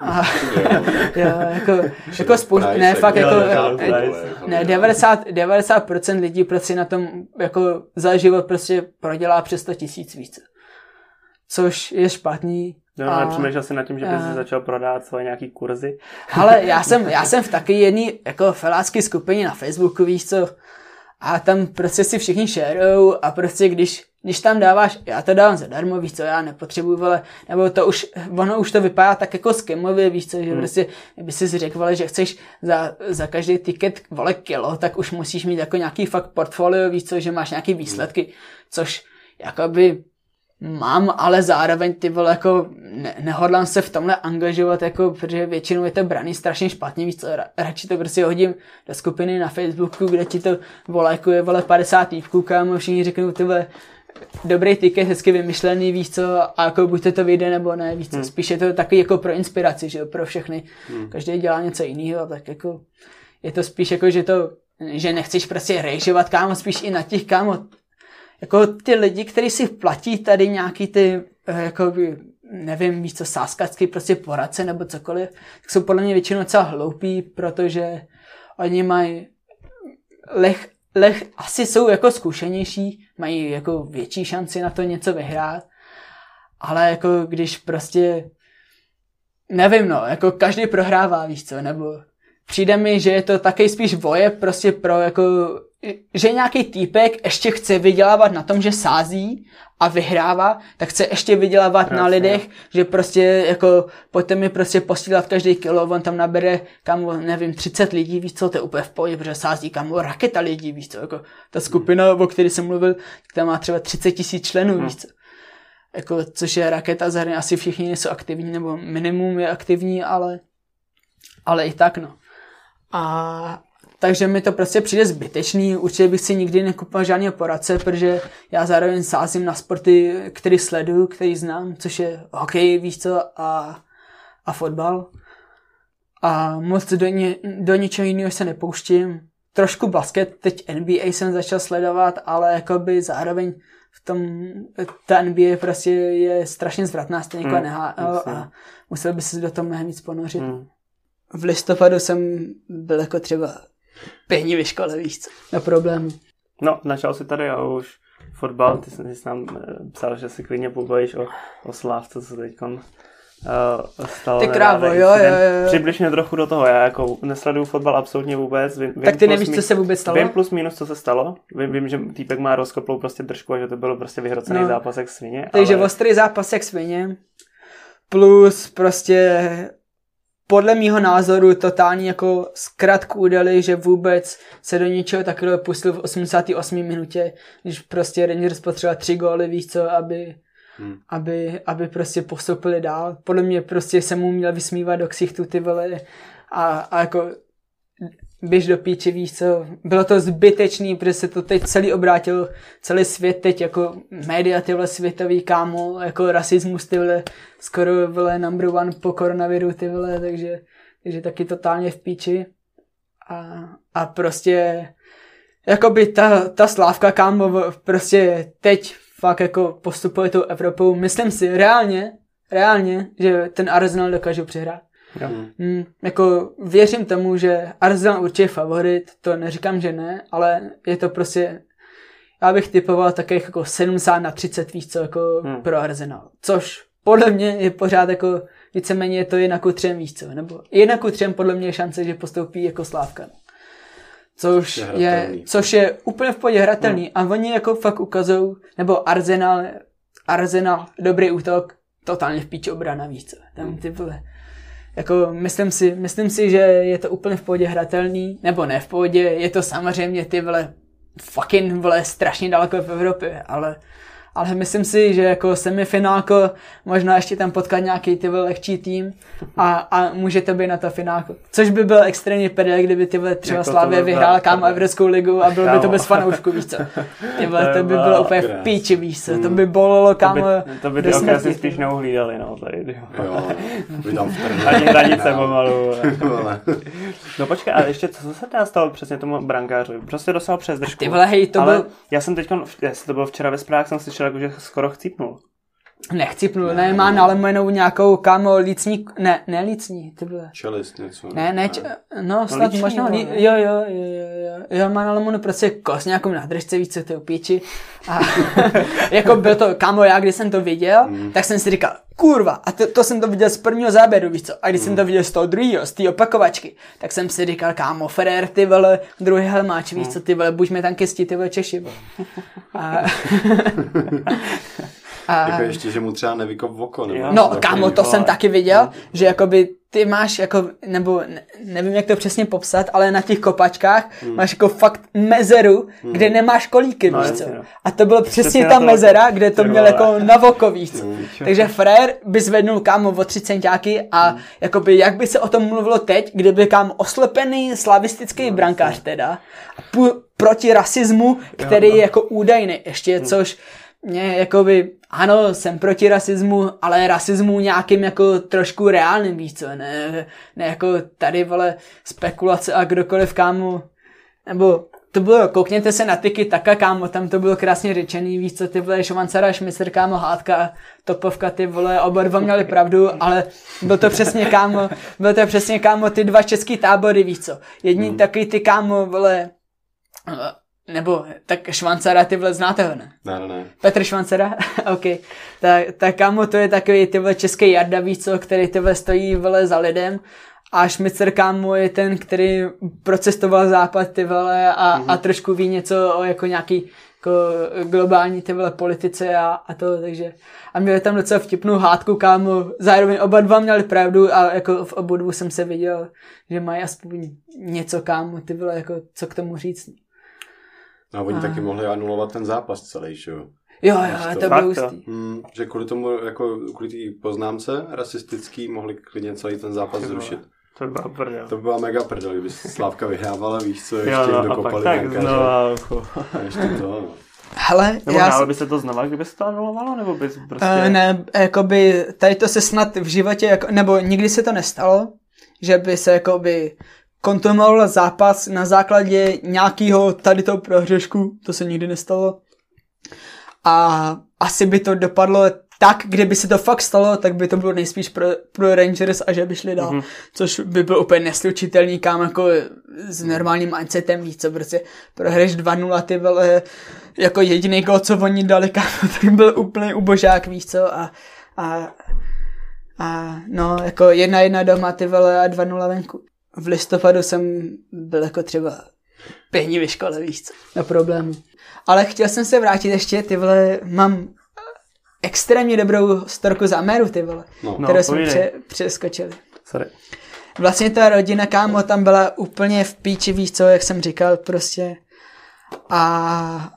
Jako spousta, ne, fakt jako, ne, 90% lidí prostě na tom jako za život prostě prodělá přes 100 000 více. Což je špatný. No, ale přemýšlel jsi nad tím, že bys začal prodávat svoje nějaký kurzy. Ale já jsem v taky jedný jako felácké skupině na Facebooku, víš co, a tam prostě si všichni sharejou a prostě když tam dáváš, já to dávám zadarmo, víš co, já nepotřebuju, vole, nebo to už, ono už to vypadá tak jako skemově, víš co, že prostě, kdyby jsi řekl, vole, že chceš za každý tiket, vole, kilo, tak už musíš mít jako nějaký fakt portfolio, víš co, že máš nějaký výsledky, což jakoby mám, ale zároveň ty vole, jako nehodlám se v tomhle angažovat, jako, protože většinou je to braný strašně špatně, víc, radši to prostě hodím do skupiny na Facebooku, kde ti to volajkuje, vole, 50 týpků, kámo, všichni řeknou, ty vole, dobrý tiket, hezky vymyšlený, víš co, a jako buď to vyjde nebo ne, víš co, spíš je to taky jako pro inspiraci, že jo, pro všechny, každý dělá něco jiného, tak jako, je to spíš jako, že nechceš prostě rejžovat, kámo, spíš i na těch, kámo, jako ty lidi, kteří si platí tady nějaký ty, jako nevím, víc co, sáskačky, prostě poradce nebo cokoliv, tak jsou podle mě většinou docela hloupí, protože oni mají asi jsou jako zkušenější, mají jako větší šanci na to něco vyhrát, ale jako když prostě, nevím no, jako každý prohrává, víš co, nebo přijde mi, že je to taky spíš boje prostě pro jako že nějaký týpek ještě chce vydělávat na tom, že sází a vyhrává, tak chce ještě vydělávat na lidech, že prostě jako pojďte mi prostě posílat každý kilo, on tam nabere kamo, nevím, 30 lidí, víš co, to je úplně v pohodě, protože sází kamo raketa lidí, víš co, jako ta skupina, o které jsem mluvil, tak tam má třeba 30 000 členů, víš co. Jako, což je raketa, zahrne asi všichni nejsou aktivní, nebo minimum je aktivní, ale i tak no. A takže mi to prostě přijde zbytečný, určitě bych si nikdy nekupoval žádného poradce, protože já zároveň sázím na sporty, který sleduju, který znám, což je hokej, víš co, a fotbal. A moc do ničeho jiného se nepouštím. Trošku basket, teď NBA jsem začal sledovat, ale jakoby zároveň v tom, ta NBA prostě je strašně zvratná, stejně jako NHL a musel by se do toho mnohem víc ponořit. V listopadu jsem byl jako třeba pění ve škole, víš co, na problémy. No, načal si tady a už fotbal, ty jsi nám psal, že si klidně pobavíš o Slávce, co se teďkon stalo. Ty krávo, jo. Přibližně trochu do toho, já jako nesleduju fotbal absolutně vůbec. Vím, tak ty nevíš, co se vůbec stalo? Vím plus minus, co se stalo. Vím, že týpek má rozkoplou prostě držku a že to bylo prostě vyhrocený zápas jak svině. Takže ostrý zápas jak svině, plus prostě podle mýho názoru totální jako zkratku udali, že vůbec se do ničeho takového pustil v 88. minutě, když prostě Rangers potřeboval 3 góly, víš co, aby prostě postoupili dál. Podle mě prostě se mu měl vysmívat do ksichtu ty vole a jako běž do píči, víš co. Bylo to zbytečný, protože se to teď celý obrátilo, celý svět teď jako média tyhle světový kámo, jako rasismus tyhle, skoro vole number one po koronaviru tyhle, takže taky totálně v píči. A prostě jakoby ta Slávka kámo prostě teď fakt jako postupuje tou Evropou. Myslím si reálně, že ten Arsenal dokáže přehrát. Jako věřím tomu, že Arsenal určitě je favorit, to neříkám, že ne, ale je to prostě, já bych typoval takových jako 70-30 víc jako pro Arsenal, což podle mě je pořád jako víceméně je to 1:3 víc co, nebo 1:3 podle mě je šance, že postoupí jako Slávka. Což je úplně v pohodě hratelný a oni jako fakt ukazou, nebo Arsenal, dobrý útok, totálně v píči obrana víc co, tam ty vole. Jako myslím si, že je to úplně v pohodě hratelný, nebo ne v pohodě, je to samozřejmě ty vole, strašně daleko v Evropě, ale, ale myslím si, že jako semifinálko, možná ještě tam potkat nějaký ty lehčí tým a může to být na to finálku. Což by byl extrémně prdel, kdyby tyhle třeba jako Slávě vyhrál kámo Evropskou ligu a bylo by to bez fanoušku, víš co. Tyhle, to by bylo úplně v píči, víš co, to by bolelo kámo. To by ty okresy spíš neuhlídali, no tady. Jo, by tam vtrhli. Ani hranice pomalu. No počkej, ale ještě co se teda stalo přesně tomu brankáři? Prostě dostal přes držku. Ty vole, hej, to ale byl... Já jsem teď, jestli to bylo včera ve zprávách, jsem slyšel, jako, že skoro chcípnul. Nechcipnul, ne, má nalemenou nějakou kámo lícní, ne lícní, ty vole. Čelist něco. No snad líční, možná, jo, má nalemenou prostě kost nějakou na držce, víc co to je upíči. A jako byl to, kámo, já když jsem to viděl, tak jsem si říkal, kurva, a to jsem to viděl z prvního záběru, víš co, a když jsem to viděl z toho druhého, z té opakovačky, tak jsem si říkal, kámo, Frérer, ty vole, druhý helmáč, víš co, ty vole, buďme tam kesti, ty vole, Češi, bo. A... Jako ještě, že mu třeba nevykop oko. No, kámo, to jsem taky viděl, že jakoby ty máš, jako, nebo nevím, jak to přesně popsat, ale na těch kopačkách máš jako fakt mezeru, kde nemáš kolíky, víš co. A to bylo přesně ta mezera, kde to měl jako na voko, víš co. Takže Frér by zvednul, kámo, o 3 centiáky a jakoby, jak by se o tom mluvilo teď, kdyby, kámo, oslepený slavistický brankář teda, proti rasismu, který je jako údajný ještě, což mě jakoby, ano, jsem proti rasismu, ale rasismu nějakým jako trošku reálným, víš co, ne jako tady, vole, spekulace a kdokoliv, kámo, nebo to bylo, koukněte se na Tiki Taka, kámo, tam to bylo krásně řečený, víš co, ty vole, Šovancara, Šmicer, kámo, Hádka, Topovka, ty vole, oba dva měli pravdu, ale bylo to přesně, kámo, ty dva český tábory, víš co, jedni taky ty, kámo, vole, nebo tak Švancara, tyhle, znáte ho, ne? Ne. Petr Švancara? Okay. Tak kámo, to je takový tyhle český Jarda, víš co, který tyhle stojí, vole, za lidem. A Šmicer, kámo, je ten, který procestoval západ, ty vole, a trošku ví něco o jako nějaký jako globální, ty vole, politice a to, takže. A měli tam docela vtipnou hádku, kámo. Zároveň oba dva měli pravdu a jako v obou dvou jsem se viděl, že mají aspoň něco, kámo, ty vole, jako co k tomu říct. No, oni taky mohli anulovat ten zápas celý, že jo? Jo, to bylo hustý. Že kvůli tomu, jako kvůli té poznámce rasistický, mohli klidně celý ten zápas zrušit. To byla prdel. To byla mega prdel, kdyby Slávka vyhrávala, víš co, ještě jim dokopali nějaká, že? Ještě to. Hele, nebo dále by se to znova, kdyby se to anulovalo, nebo bys prostě... Ne, jakoby, tady to se snad v životě, jako, nebo nikdy se to nestalo, že by se, jakoby... kontumoval zápas na základě nějakého tady toho prohřešku, to se nikdy nestalo. A asi by to dopadlo tak, kdyby se to fakt stalo, tak by to bylo nejspíš pro Rangers a že by šli dál. Což by byl úplně neslučitelný, kámo, jako s normálním mindsetem, víc co, prostě prohreš 2-0, ty vole, jako jediný gól, co oni dali, kámo, tak byl úplně ubožák, víc co, a no, jako 1-1 doma, ty vole, a 2-0 venku. V listopadu jsem byl jako třeba pěkně ve škole, víš co, na problémy. Ale chtěl jsem se vrátit ještě, ty vole, mám extrémně dobrou storku z Ameru, ty vole, kterou jsme přeskočili. Sorry. Vlastně ta rodina, kámo, tam byla úplně v píči, víš co, jak jsem říkal, prostě. A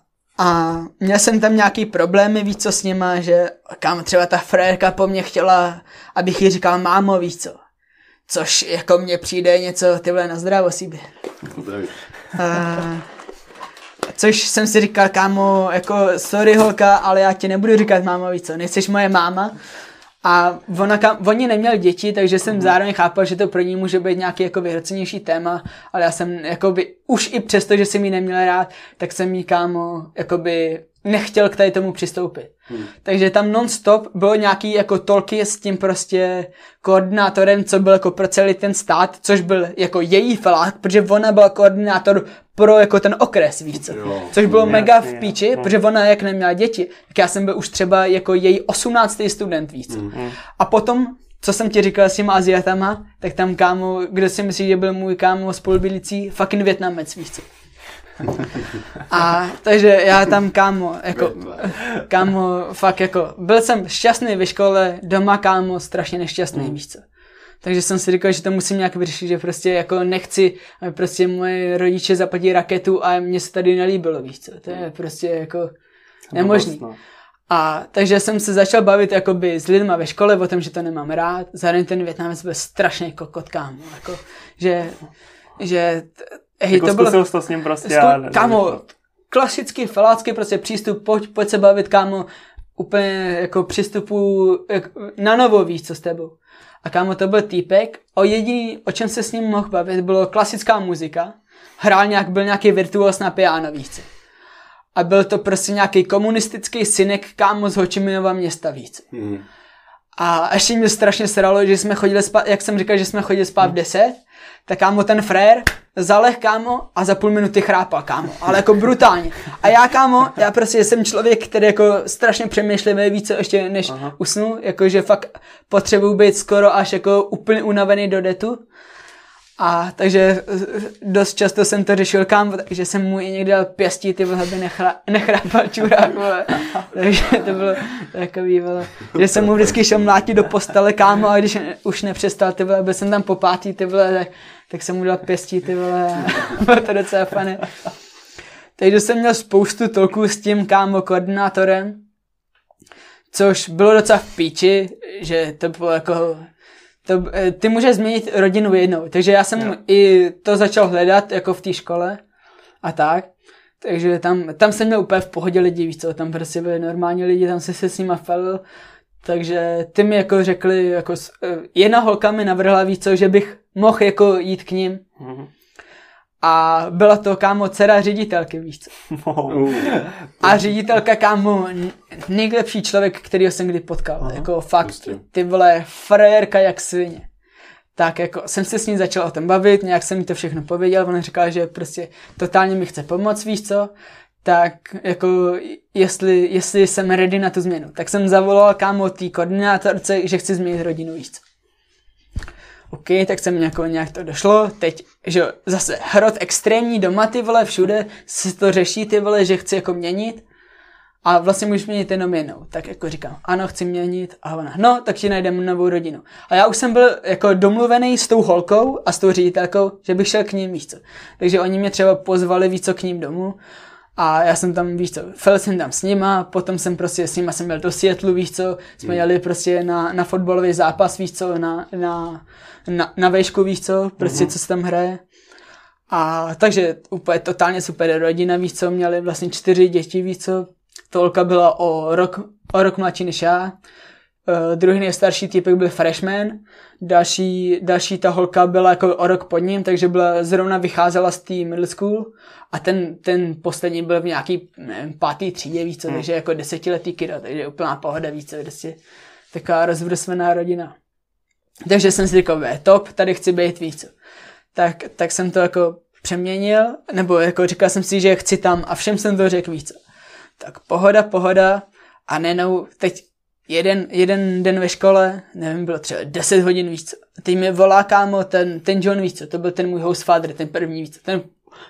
měl jsem tam nějaký problémy, víš co, s nima, že kámo, třeba ta frérka po mně chtěla, abych jí říkal mámo, víš co. Což jako mně přijde něco, tyhle, na zdravo síbě. Což jsem si říkal, kámo, jako sorry holka, ale já ti nebudu říkat mámo, víc co, nejseš moje máma. A oni neměli děti, takže jsem zároveň chápal, že to pro ní může být nějaký jako vyhrocenější téma, ale já jsem jakoby, už i přesto, že jsem jí neměl rád, tak jsem jí, kámo, jakoby nechtěl k tady tomu přistoupit. Takže tam non-stop bylo nějaký jako tolky s tím prostě koordinátorem, co byl jako pro celý ten stát, což byl jako její felák, protože ona byla koordinátor pro jako ten okres, víc. Což bylo mega v píči, protože ona jak neměla děti, tak já jsem byl už třeba jako její 18. student, víc. A potom, co jsem ti říkal s těma Aziatama, tak tam kámo, kdo si myslí, že byl můj kámo spolubydlící, fucking Vietnamec, víc. A takže já tam kámo, fakt jako, byl jsem šťastný ve škole, doma kámo, strašně nešťastný, víš co. Takže jsem si říkal, že to musím nějak vyřešit, že prostě jako nechci, aby prostě moje rodiče zaplatili raketu a mně se tady nelíbilo, víš co. To je prostě jako nemožný. A takže jsem se začal bavit jakoby s lidma ve škole o tom, že to nemám rád. Zároveň ten Vietnamec byl strašný kokot, kámo, jako, že hej, jako to bylo... Zkusil jsi to s ním prostě, kámo, klasický felácký prostě přístup, pojď se bavit, kámo, úplně jako přístupu jako, na novo, víš, co s tebou. A kámo, to byl týpek, jediný, o čem se s ním mohl bavit, bylo klasická muzika. Byl nějaký virtuos na piano, víc. A byl to prostě nějaký komunistický synek, kámo, z Hočiminova města, víc. Mm. A ještě mě strašně sralo, že jsme chodili spát, jak jsem říkal, že jsme chodili spát v 10, tak kámo, ten Frérer zaleh, kámo, a za půl minuty chrápal, kámo, ale jako brutálně. A já, kámo, já prostě jsem člověk, který jako strašně přemýšlivý, víc ještě než usnu, jakože fakt potřebuji být skoro až jako úplně unavený do detu. A takže dost často jsem to řešil, kámo, takže jsem mu i někdy dal pěstí, ty vole, aby nechrápal čurák, vole. Takže to bylo takový, vole, že jsem mu vždycky šel mlátit do postele, kámo, a když už nepřestal, ty vole, byl jsem tam po pátý, ty vole, tak jsem mu dal pěstí, ty vole, bylo to docela fany. Takže jsem měl spoustu tolků s tím, kámo, koordinátorem, což bylo docela v píči, že to bylo jako... Ty můžeš změnit rodinu jednou, takže já jsem i to začal hledat jako v té škole a tak, takže tam jsem měl úplně v pohodě lidi, víc co, tam prostě byli normální lidi, tam jsem se s nima felil, takže ty mi jako řekli, jako jedna holka mi navrhla, víc co, že bych mohl jako jít k ním. Mm-hmm. A byla to, kámo, dcera ředitelky, víc. A ředitelka, kámo, nejlepší člověk, kterýho jsem kdy potkal. Aha, jako fakt, prostě. Ty vole, frérka jak svině. Tak jako jsem se s ní začal o tom bavit, nějak jsem jí to všechno pověděl, ona říkala, že prostě totálně mi chce pomoct, víš co. Tak jako, jestli jsem ready na tu změnu. Tak jsem zavolal, kámo, té koordinátorce, že chci změnit rodinu, víc co. OK, tak se mi nějak to došlo, teď, že zase hrot extrémní doma, ty vole, všude se to řeší, ty vole, že chci jako měnit a vlastně můžu měnit jenom jednou. Tak jako říkám, ano, chci měnit a ona, no, tak ti najdeme novou rodinu. A já už jsem byl jako domluvený s tou holkou a s tou ředitelkou, že bych šel k ním, víš co. Takže oni mě třeba pozvali, víš co, k ním domů a já jsem tam, víš co, fel jsem tam s nima, potom jsem prostě s nima jsem byl do Seattlu, víš co, jsme jeli prostě na fotbalový zápas, víš co, na vejšku, víš co, prostě co se tam hraje. A takže úplně totálně super rodina, víš co, měli vlastně 4 děti, víš co, Tolka byla o rok mladší než já, druhý nejstarší týpek byl freshman, další ta holka byla jako o rok pod ním, takže byla zrovna vycházela z té middle school a ten poslední byl v nějaký, nevím, 5. třídě, víš co, takže jako 10letý kid, takže úplná pohoda, víš co, prostě taková rozvrstvená rodina. Takže jsem si říkal, top, tady chci být, víc. Tak jsem to jako přeměnil, nebo jako říkal jsem si, že chci tam a všem jsem to řekl, víc. Tak pohoda a nenou, teď jeden den ve škole, nevím, bylo třeba 10 hodin, víc. Teď mi volá, kámo, ten John, víc, to byl ten můj host father, ten první, víc, ten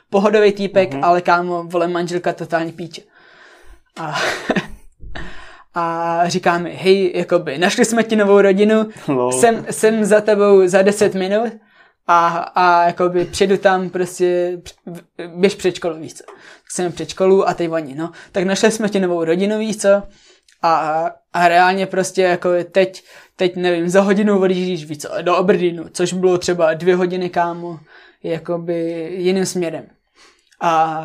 pohodový týpek, ale kámo, vole, manželka totální píče. A říká mi, hej, jakoby, našli jsme ti novou rodinu, jsem za tebou za 10 minut a jakoby přijedu tam prostě, běž před školu, víš co. Tak jsem před školu a teď oni, no, tak našli jsme ti novou rodinu, víš co, a reálně prostě jako teď nevím, za hodinu odjíždíš, víš co, do Aberdeenu, což bylo třeba 2 hodiny, kámo, jakoby jiným směrem. A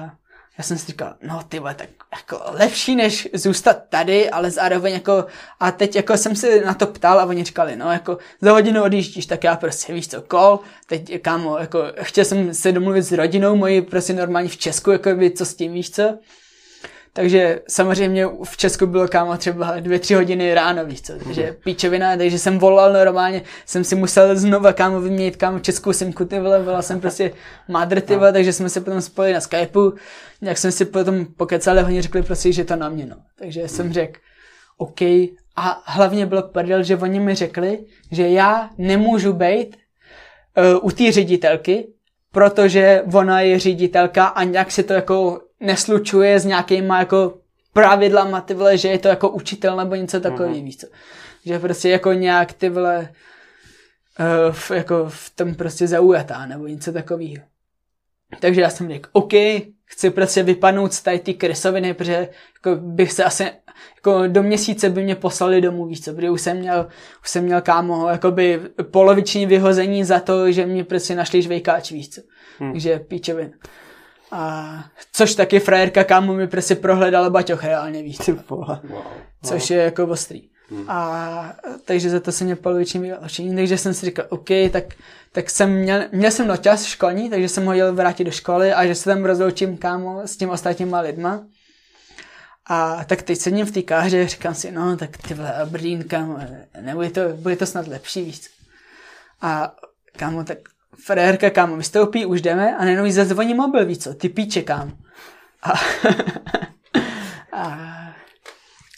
já jsem si říkal, no ty vole, tak jako lepší než zůstat tady, ale zároveň jako, a teď jako jsem se na to ptal a oni říkali, no jako za hodinu odjíždíš, tak já prostě víš co, teď kámo, jako chtěl jsem se domluvit s rodinou mojí prostě normálně v Česku, jako by co s tím, víš co. Takže samozřejmě v Česku bylo, kámo, třeba 2-3 hodiny ráno, víš co, takže píčovina, takže jsem volal normálně, jsem si musel znova, kámo, vyměnit, kámo, českou simku, ty vole, volal jsem prostě madr, ty vole, takže jsme se potom spojili na Skypeu, nějak jsem si potom pokecal, ale oni řekli prostě, že to na mě, no, takže jsem řekl, OK, a hlavně bylo prdel, že oni mi řekli, že já nemůžu být u té ředitelky, protože ona je ředitelka a nějak se to jako neslučuje s nějakýma jako pravidlama, ty vole, že je to jako učitel nebo něco takového, víš co. Že prostě jako nějak ty vole jako v tom prostě zaujatá nebo něco takového. Takže já jsem řekl, OK, chci prostě vypadnout z tady ty krysoviny, protože jako bych se asi Jako do měsíce by mě poslali domů, víš co, protože už jsem měl kámo, jakoby poloviční vyhození za to, že mě prostě našli žvejkáč, víš co. Takže píčevin. A což taky frajerka kámo mi prostě prohledala baťoch reálně, víš co. Wow. Což je jako ostrý. A takže za to jsem měl poloviční vyhlášení, takže jsem si říkal, OK, tak jsem měl jsem noťaz školní, takže jsem ho jel vrátit do školy a že se tam rozloučím kámo s tím ostatníma lidma. A tak teď sedím v té káře, říkám si, no tak ty vole Aberdeen, kámo, bude to snad lepší víc. A kámo, tak frérka kámo vystoupí, už jdeme a najednou jí zazvoní mobil, víc co, ty píče kámo.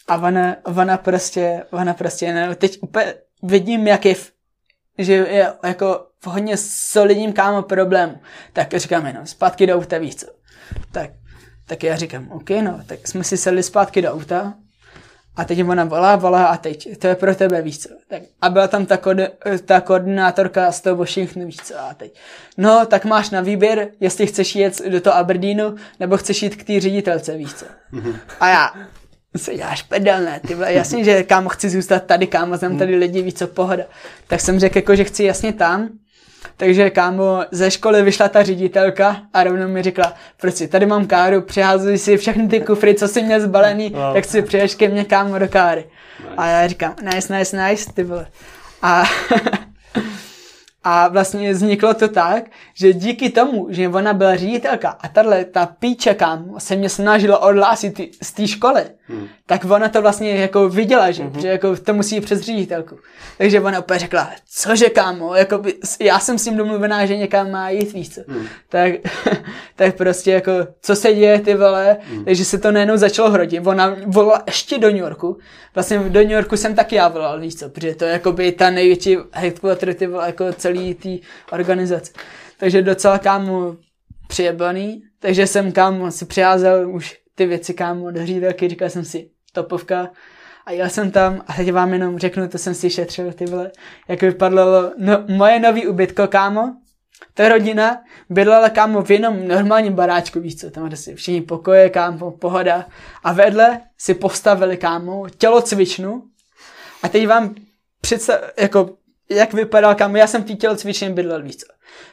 A ona prostě, ne, teď úplně vidím, jak je, že je jako v hodně solidním kámo problém. Tak říkám jenom, zpátky do auta, víc co. Tak já říkám, OK, no, tak jsme si sedli zpátky do auta a teď ona volá a teď, to je pro tebe, víc co. Tak, a byla tam ta koordinátorka z toho Washingtonu, víc co, a teď. No, tak máš na výběr, jestli chceš jet do toho Aberdeenu, nebo chceš jít k té ředitelce, víc co. A já... Co děláš pedel, ne? Ty vole, jasně, že kámo, chci zůstat tady, kámo, znám tady lidi, víc co, pohoda. Tak jsem řekl, jako, že chci jasně tam, takže kámo, ze školy vyšla ta ředitelka a rovnou mi řekla, prostě tady mám káru, přiházuj si všechny ty kufry, co jsi měl zbalený, tak si přijdeš ke mně kámo do káry. Nice. A já říkám, nice, ty vole. A vlastně vzniklo to tak, že díky tomu, že ona byla ředitelka a tahle ta píče kámo se mě snažila odhlásit z té školy, tak ona to vlastně jako viděla, že, že jako to musí přes ředitelku. Takže ona opět řekla, cože kámo, jakoby, já jsem s ním domluvená, že někam má jít, víc co. Tak prostě jako, co se děje ty vole, takže se to najednou začalo hrodit. Ona volala ještě do New Yorku, vlastně do New Yorku jsem taky já volal, víc co, protože to je jakoby ta největší headquarter ty vole, jako celý té organizace. Takže docela kámo přijebaný, takže jsem kámo si přiházel už ty věci kámo do ředitelky, říkal jsem si Topovka a jel jsem tam a teď vám jenom řeknu, to jsem si šetřil ty vole, jak vypadlo moje nový ubytko kámo, ta rodina bydlela kámo v jenom normálním baráčku, víš co, tam asi všichni pokoje kámo, pohoda a vedle si postavili kámo tělocvičnu a teď vám představ, jako jak vypadal kámo, já jsem v té tělocvičně bydlel víc.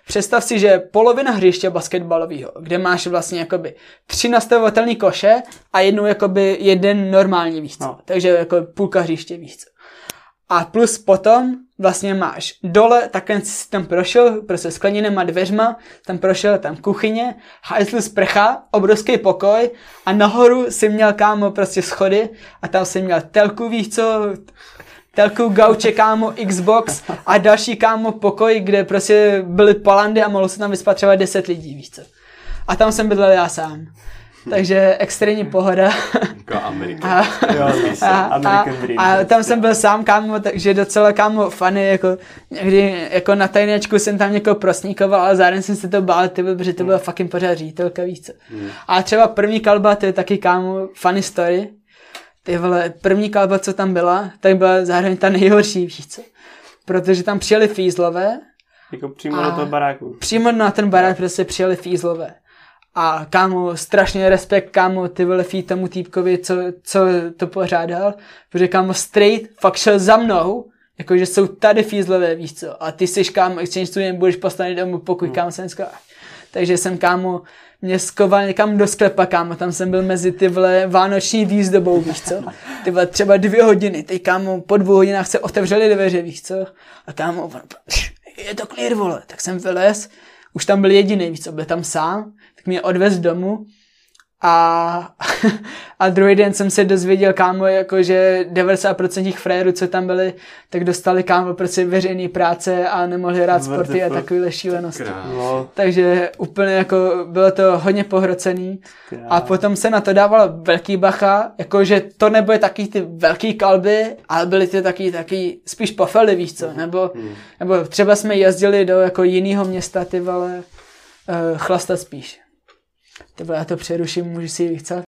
Představ si, že polovina hřiště basketbalového, kde máš vlastně jakoby 3 nastavovatelný koše a jeden normální víc. No. Takže jako půlka hřiště víc. A plus potom vlastně máš dole, takhle si tam prošel, prostě skleněnýma dveřma, tam kuchyně, hajzl sprcha, obrovský pokoj a nahoru si měl kámo prostě schody a tam si měl telku víc co... Telku, gauče, kámo, Xbox a další kámo pokoj, kde prostě byly palandy a mohlo se tam vyspatřovat 10 lidí, víš co. A tam jsem bydlel já sám. Takže extrémní pohoda. A tam jsem byl sám, kámo, takže docela kámo funny, jako někdy jako na tajnečku jsem tam někoho prosníkoval, ale zároveň jsem se to bál, tyby, protože to byla fucking pořád ředitelka, víš co. A třeba první kalba, to je taky kámo funny story. Ty vole, první kalba, co tam byla, tak byla zároveň ta nejhorší, víš co? Protože tam přijeli fízlové. Jako přímo do toho baráku. Přímo na ten barák prostě přijeli fízlové. A kámo, strašně respekt, kámo, ty vole fí tomu týpkovi, co to pořádal. Protože kámo, straight fakt šel za mnou, jakože jsou tady fízlové, víš co? A ty jsi kámo, exchange student, budeš postavený domů, pokud kámo se neská. Takže jsem kámo... Mě skoval někam do sklepa, kámo, tam jsem byl mezi ty vole vánoční výzdobou, víš co? Ty vole třeba 2 hodiny, teď kámo, po 2 hodinách se otevřeli dveře, víš co? A kámo, je to clear, vole, tak jsem vylez, už tam byl jediný, víš co, byl tam sám, tak mě odvez domů a druhý den jsem se dozvěděl, kámo, jakože 90% těch frérů, co tam byli, tak dostali, kámo, prostě veřejný práce a nemohli hrát sporty a takovýhle šílenosti. Takže úplně jako bylo to hodně pohrocený a potom se na to dávalo velký bacha, jakože to nebyly taky ty velký kalby, ale byly ty taky spíš pofely, víš co, nebo třeba jsme jezdili do jako jiného města, ty vole, chlastat spíš. Tebe, já to přeruším, můžu si ji vychcát?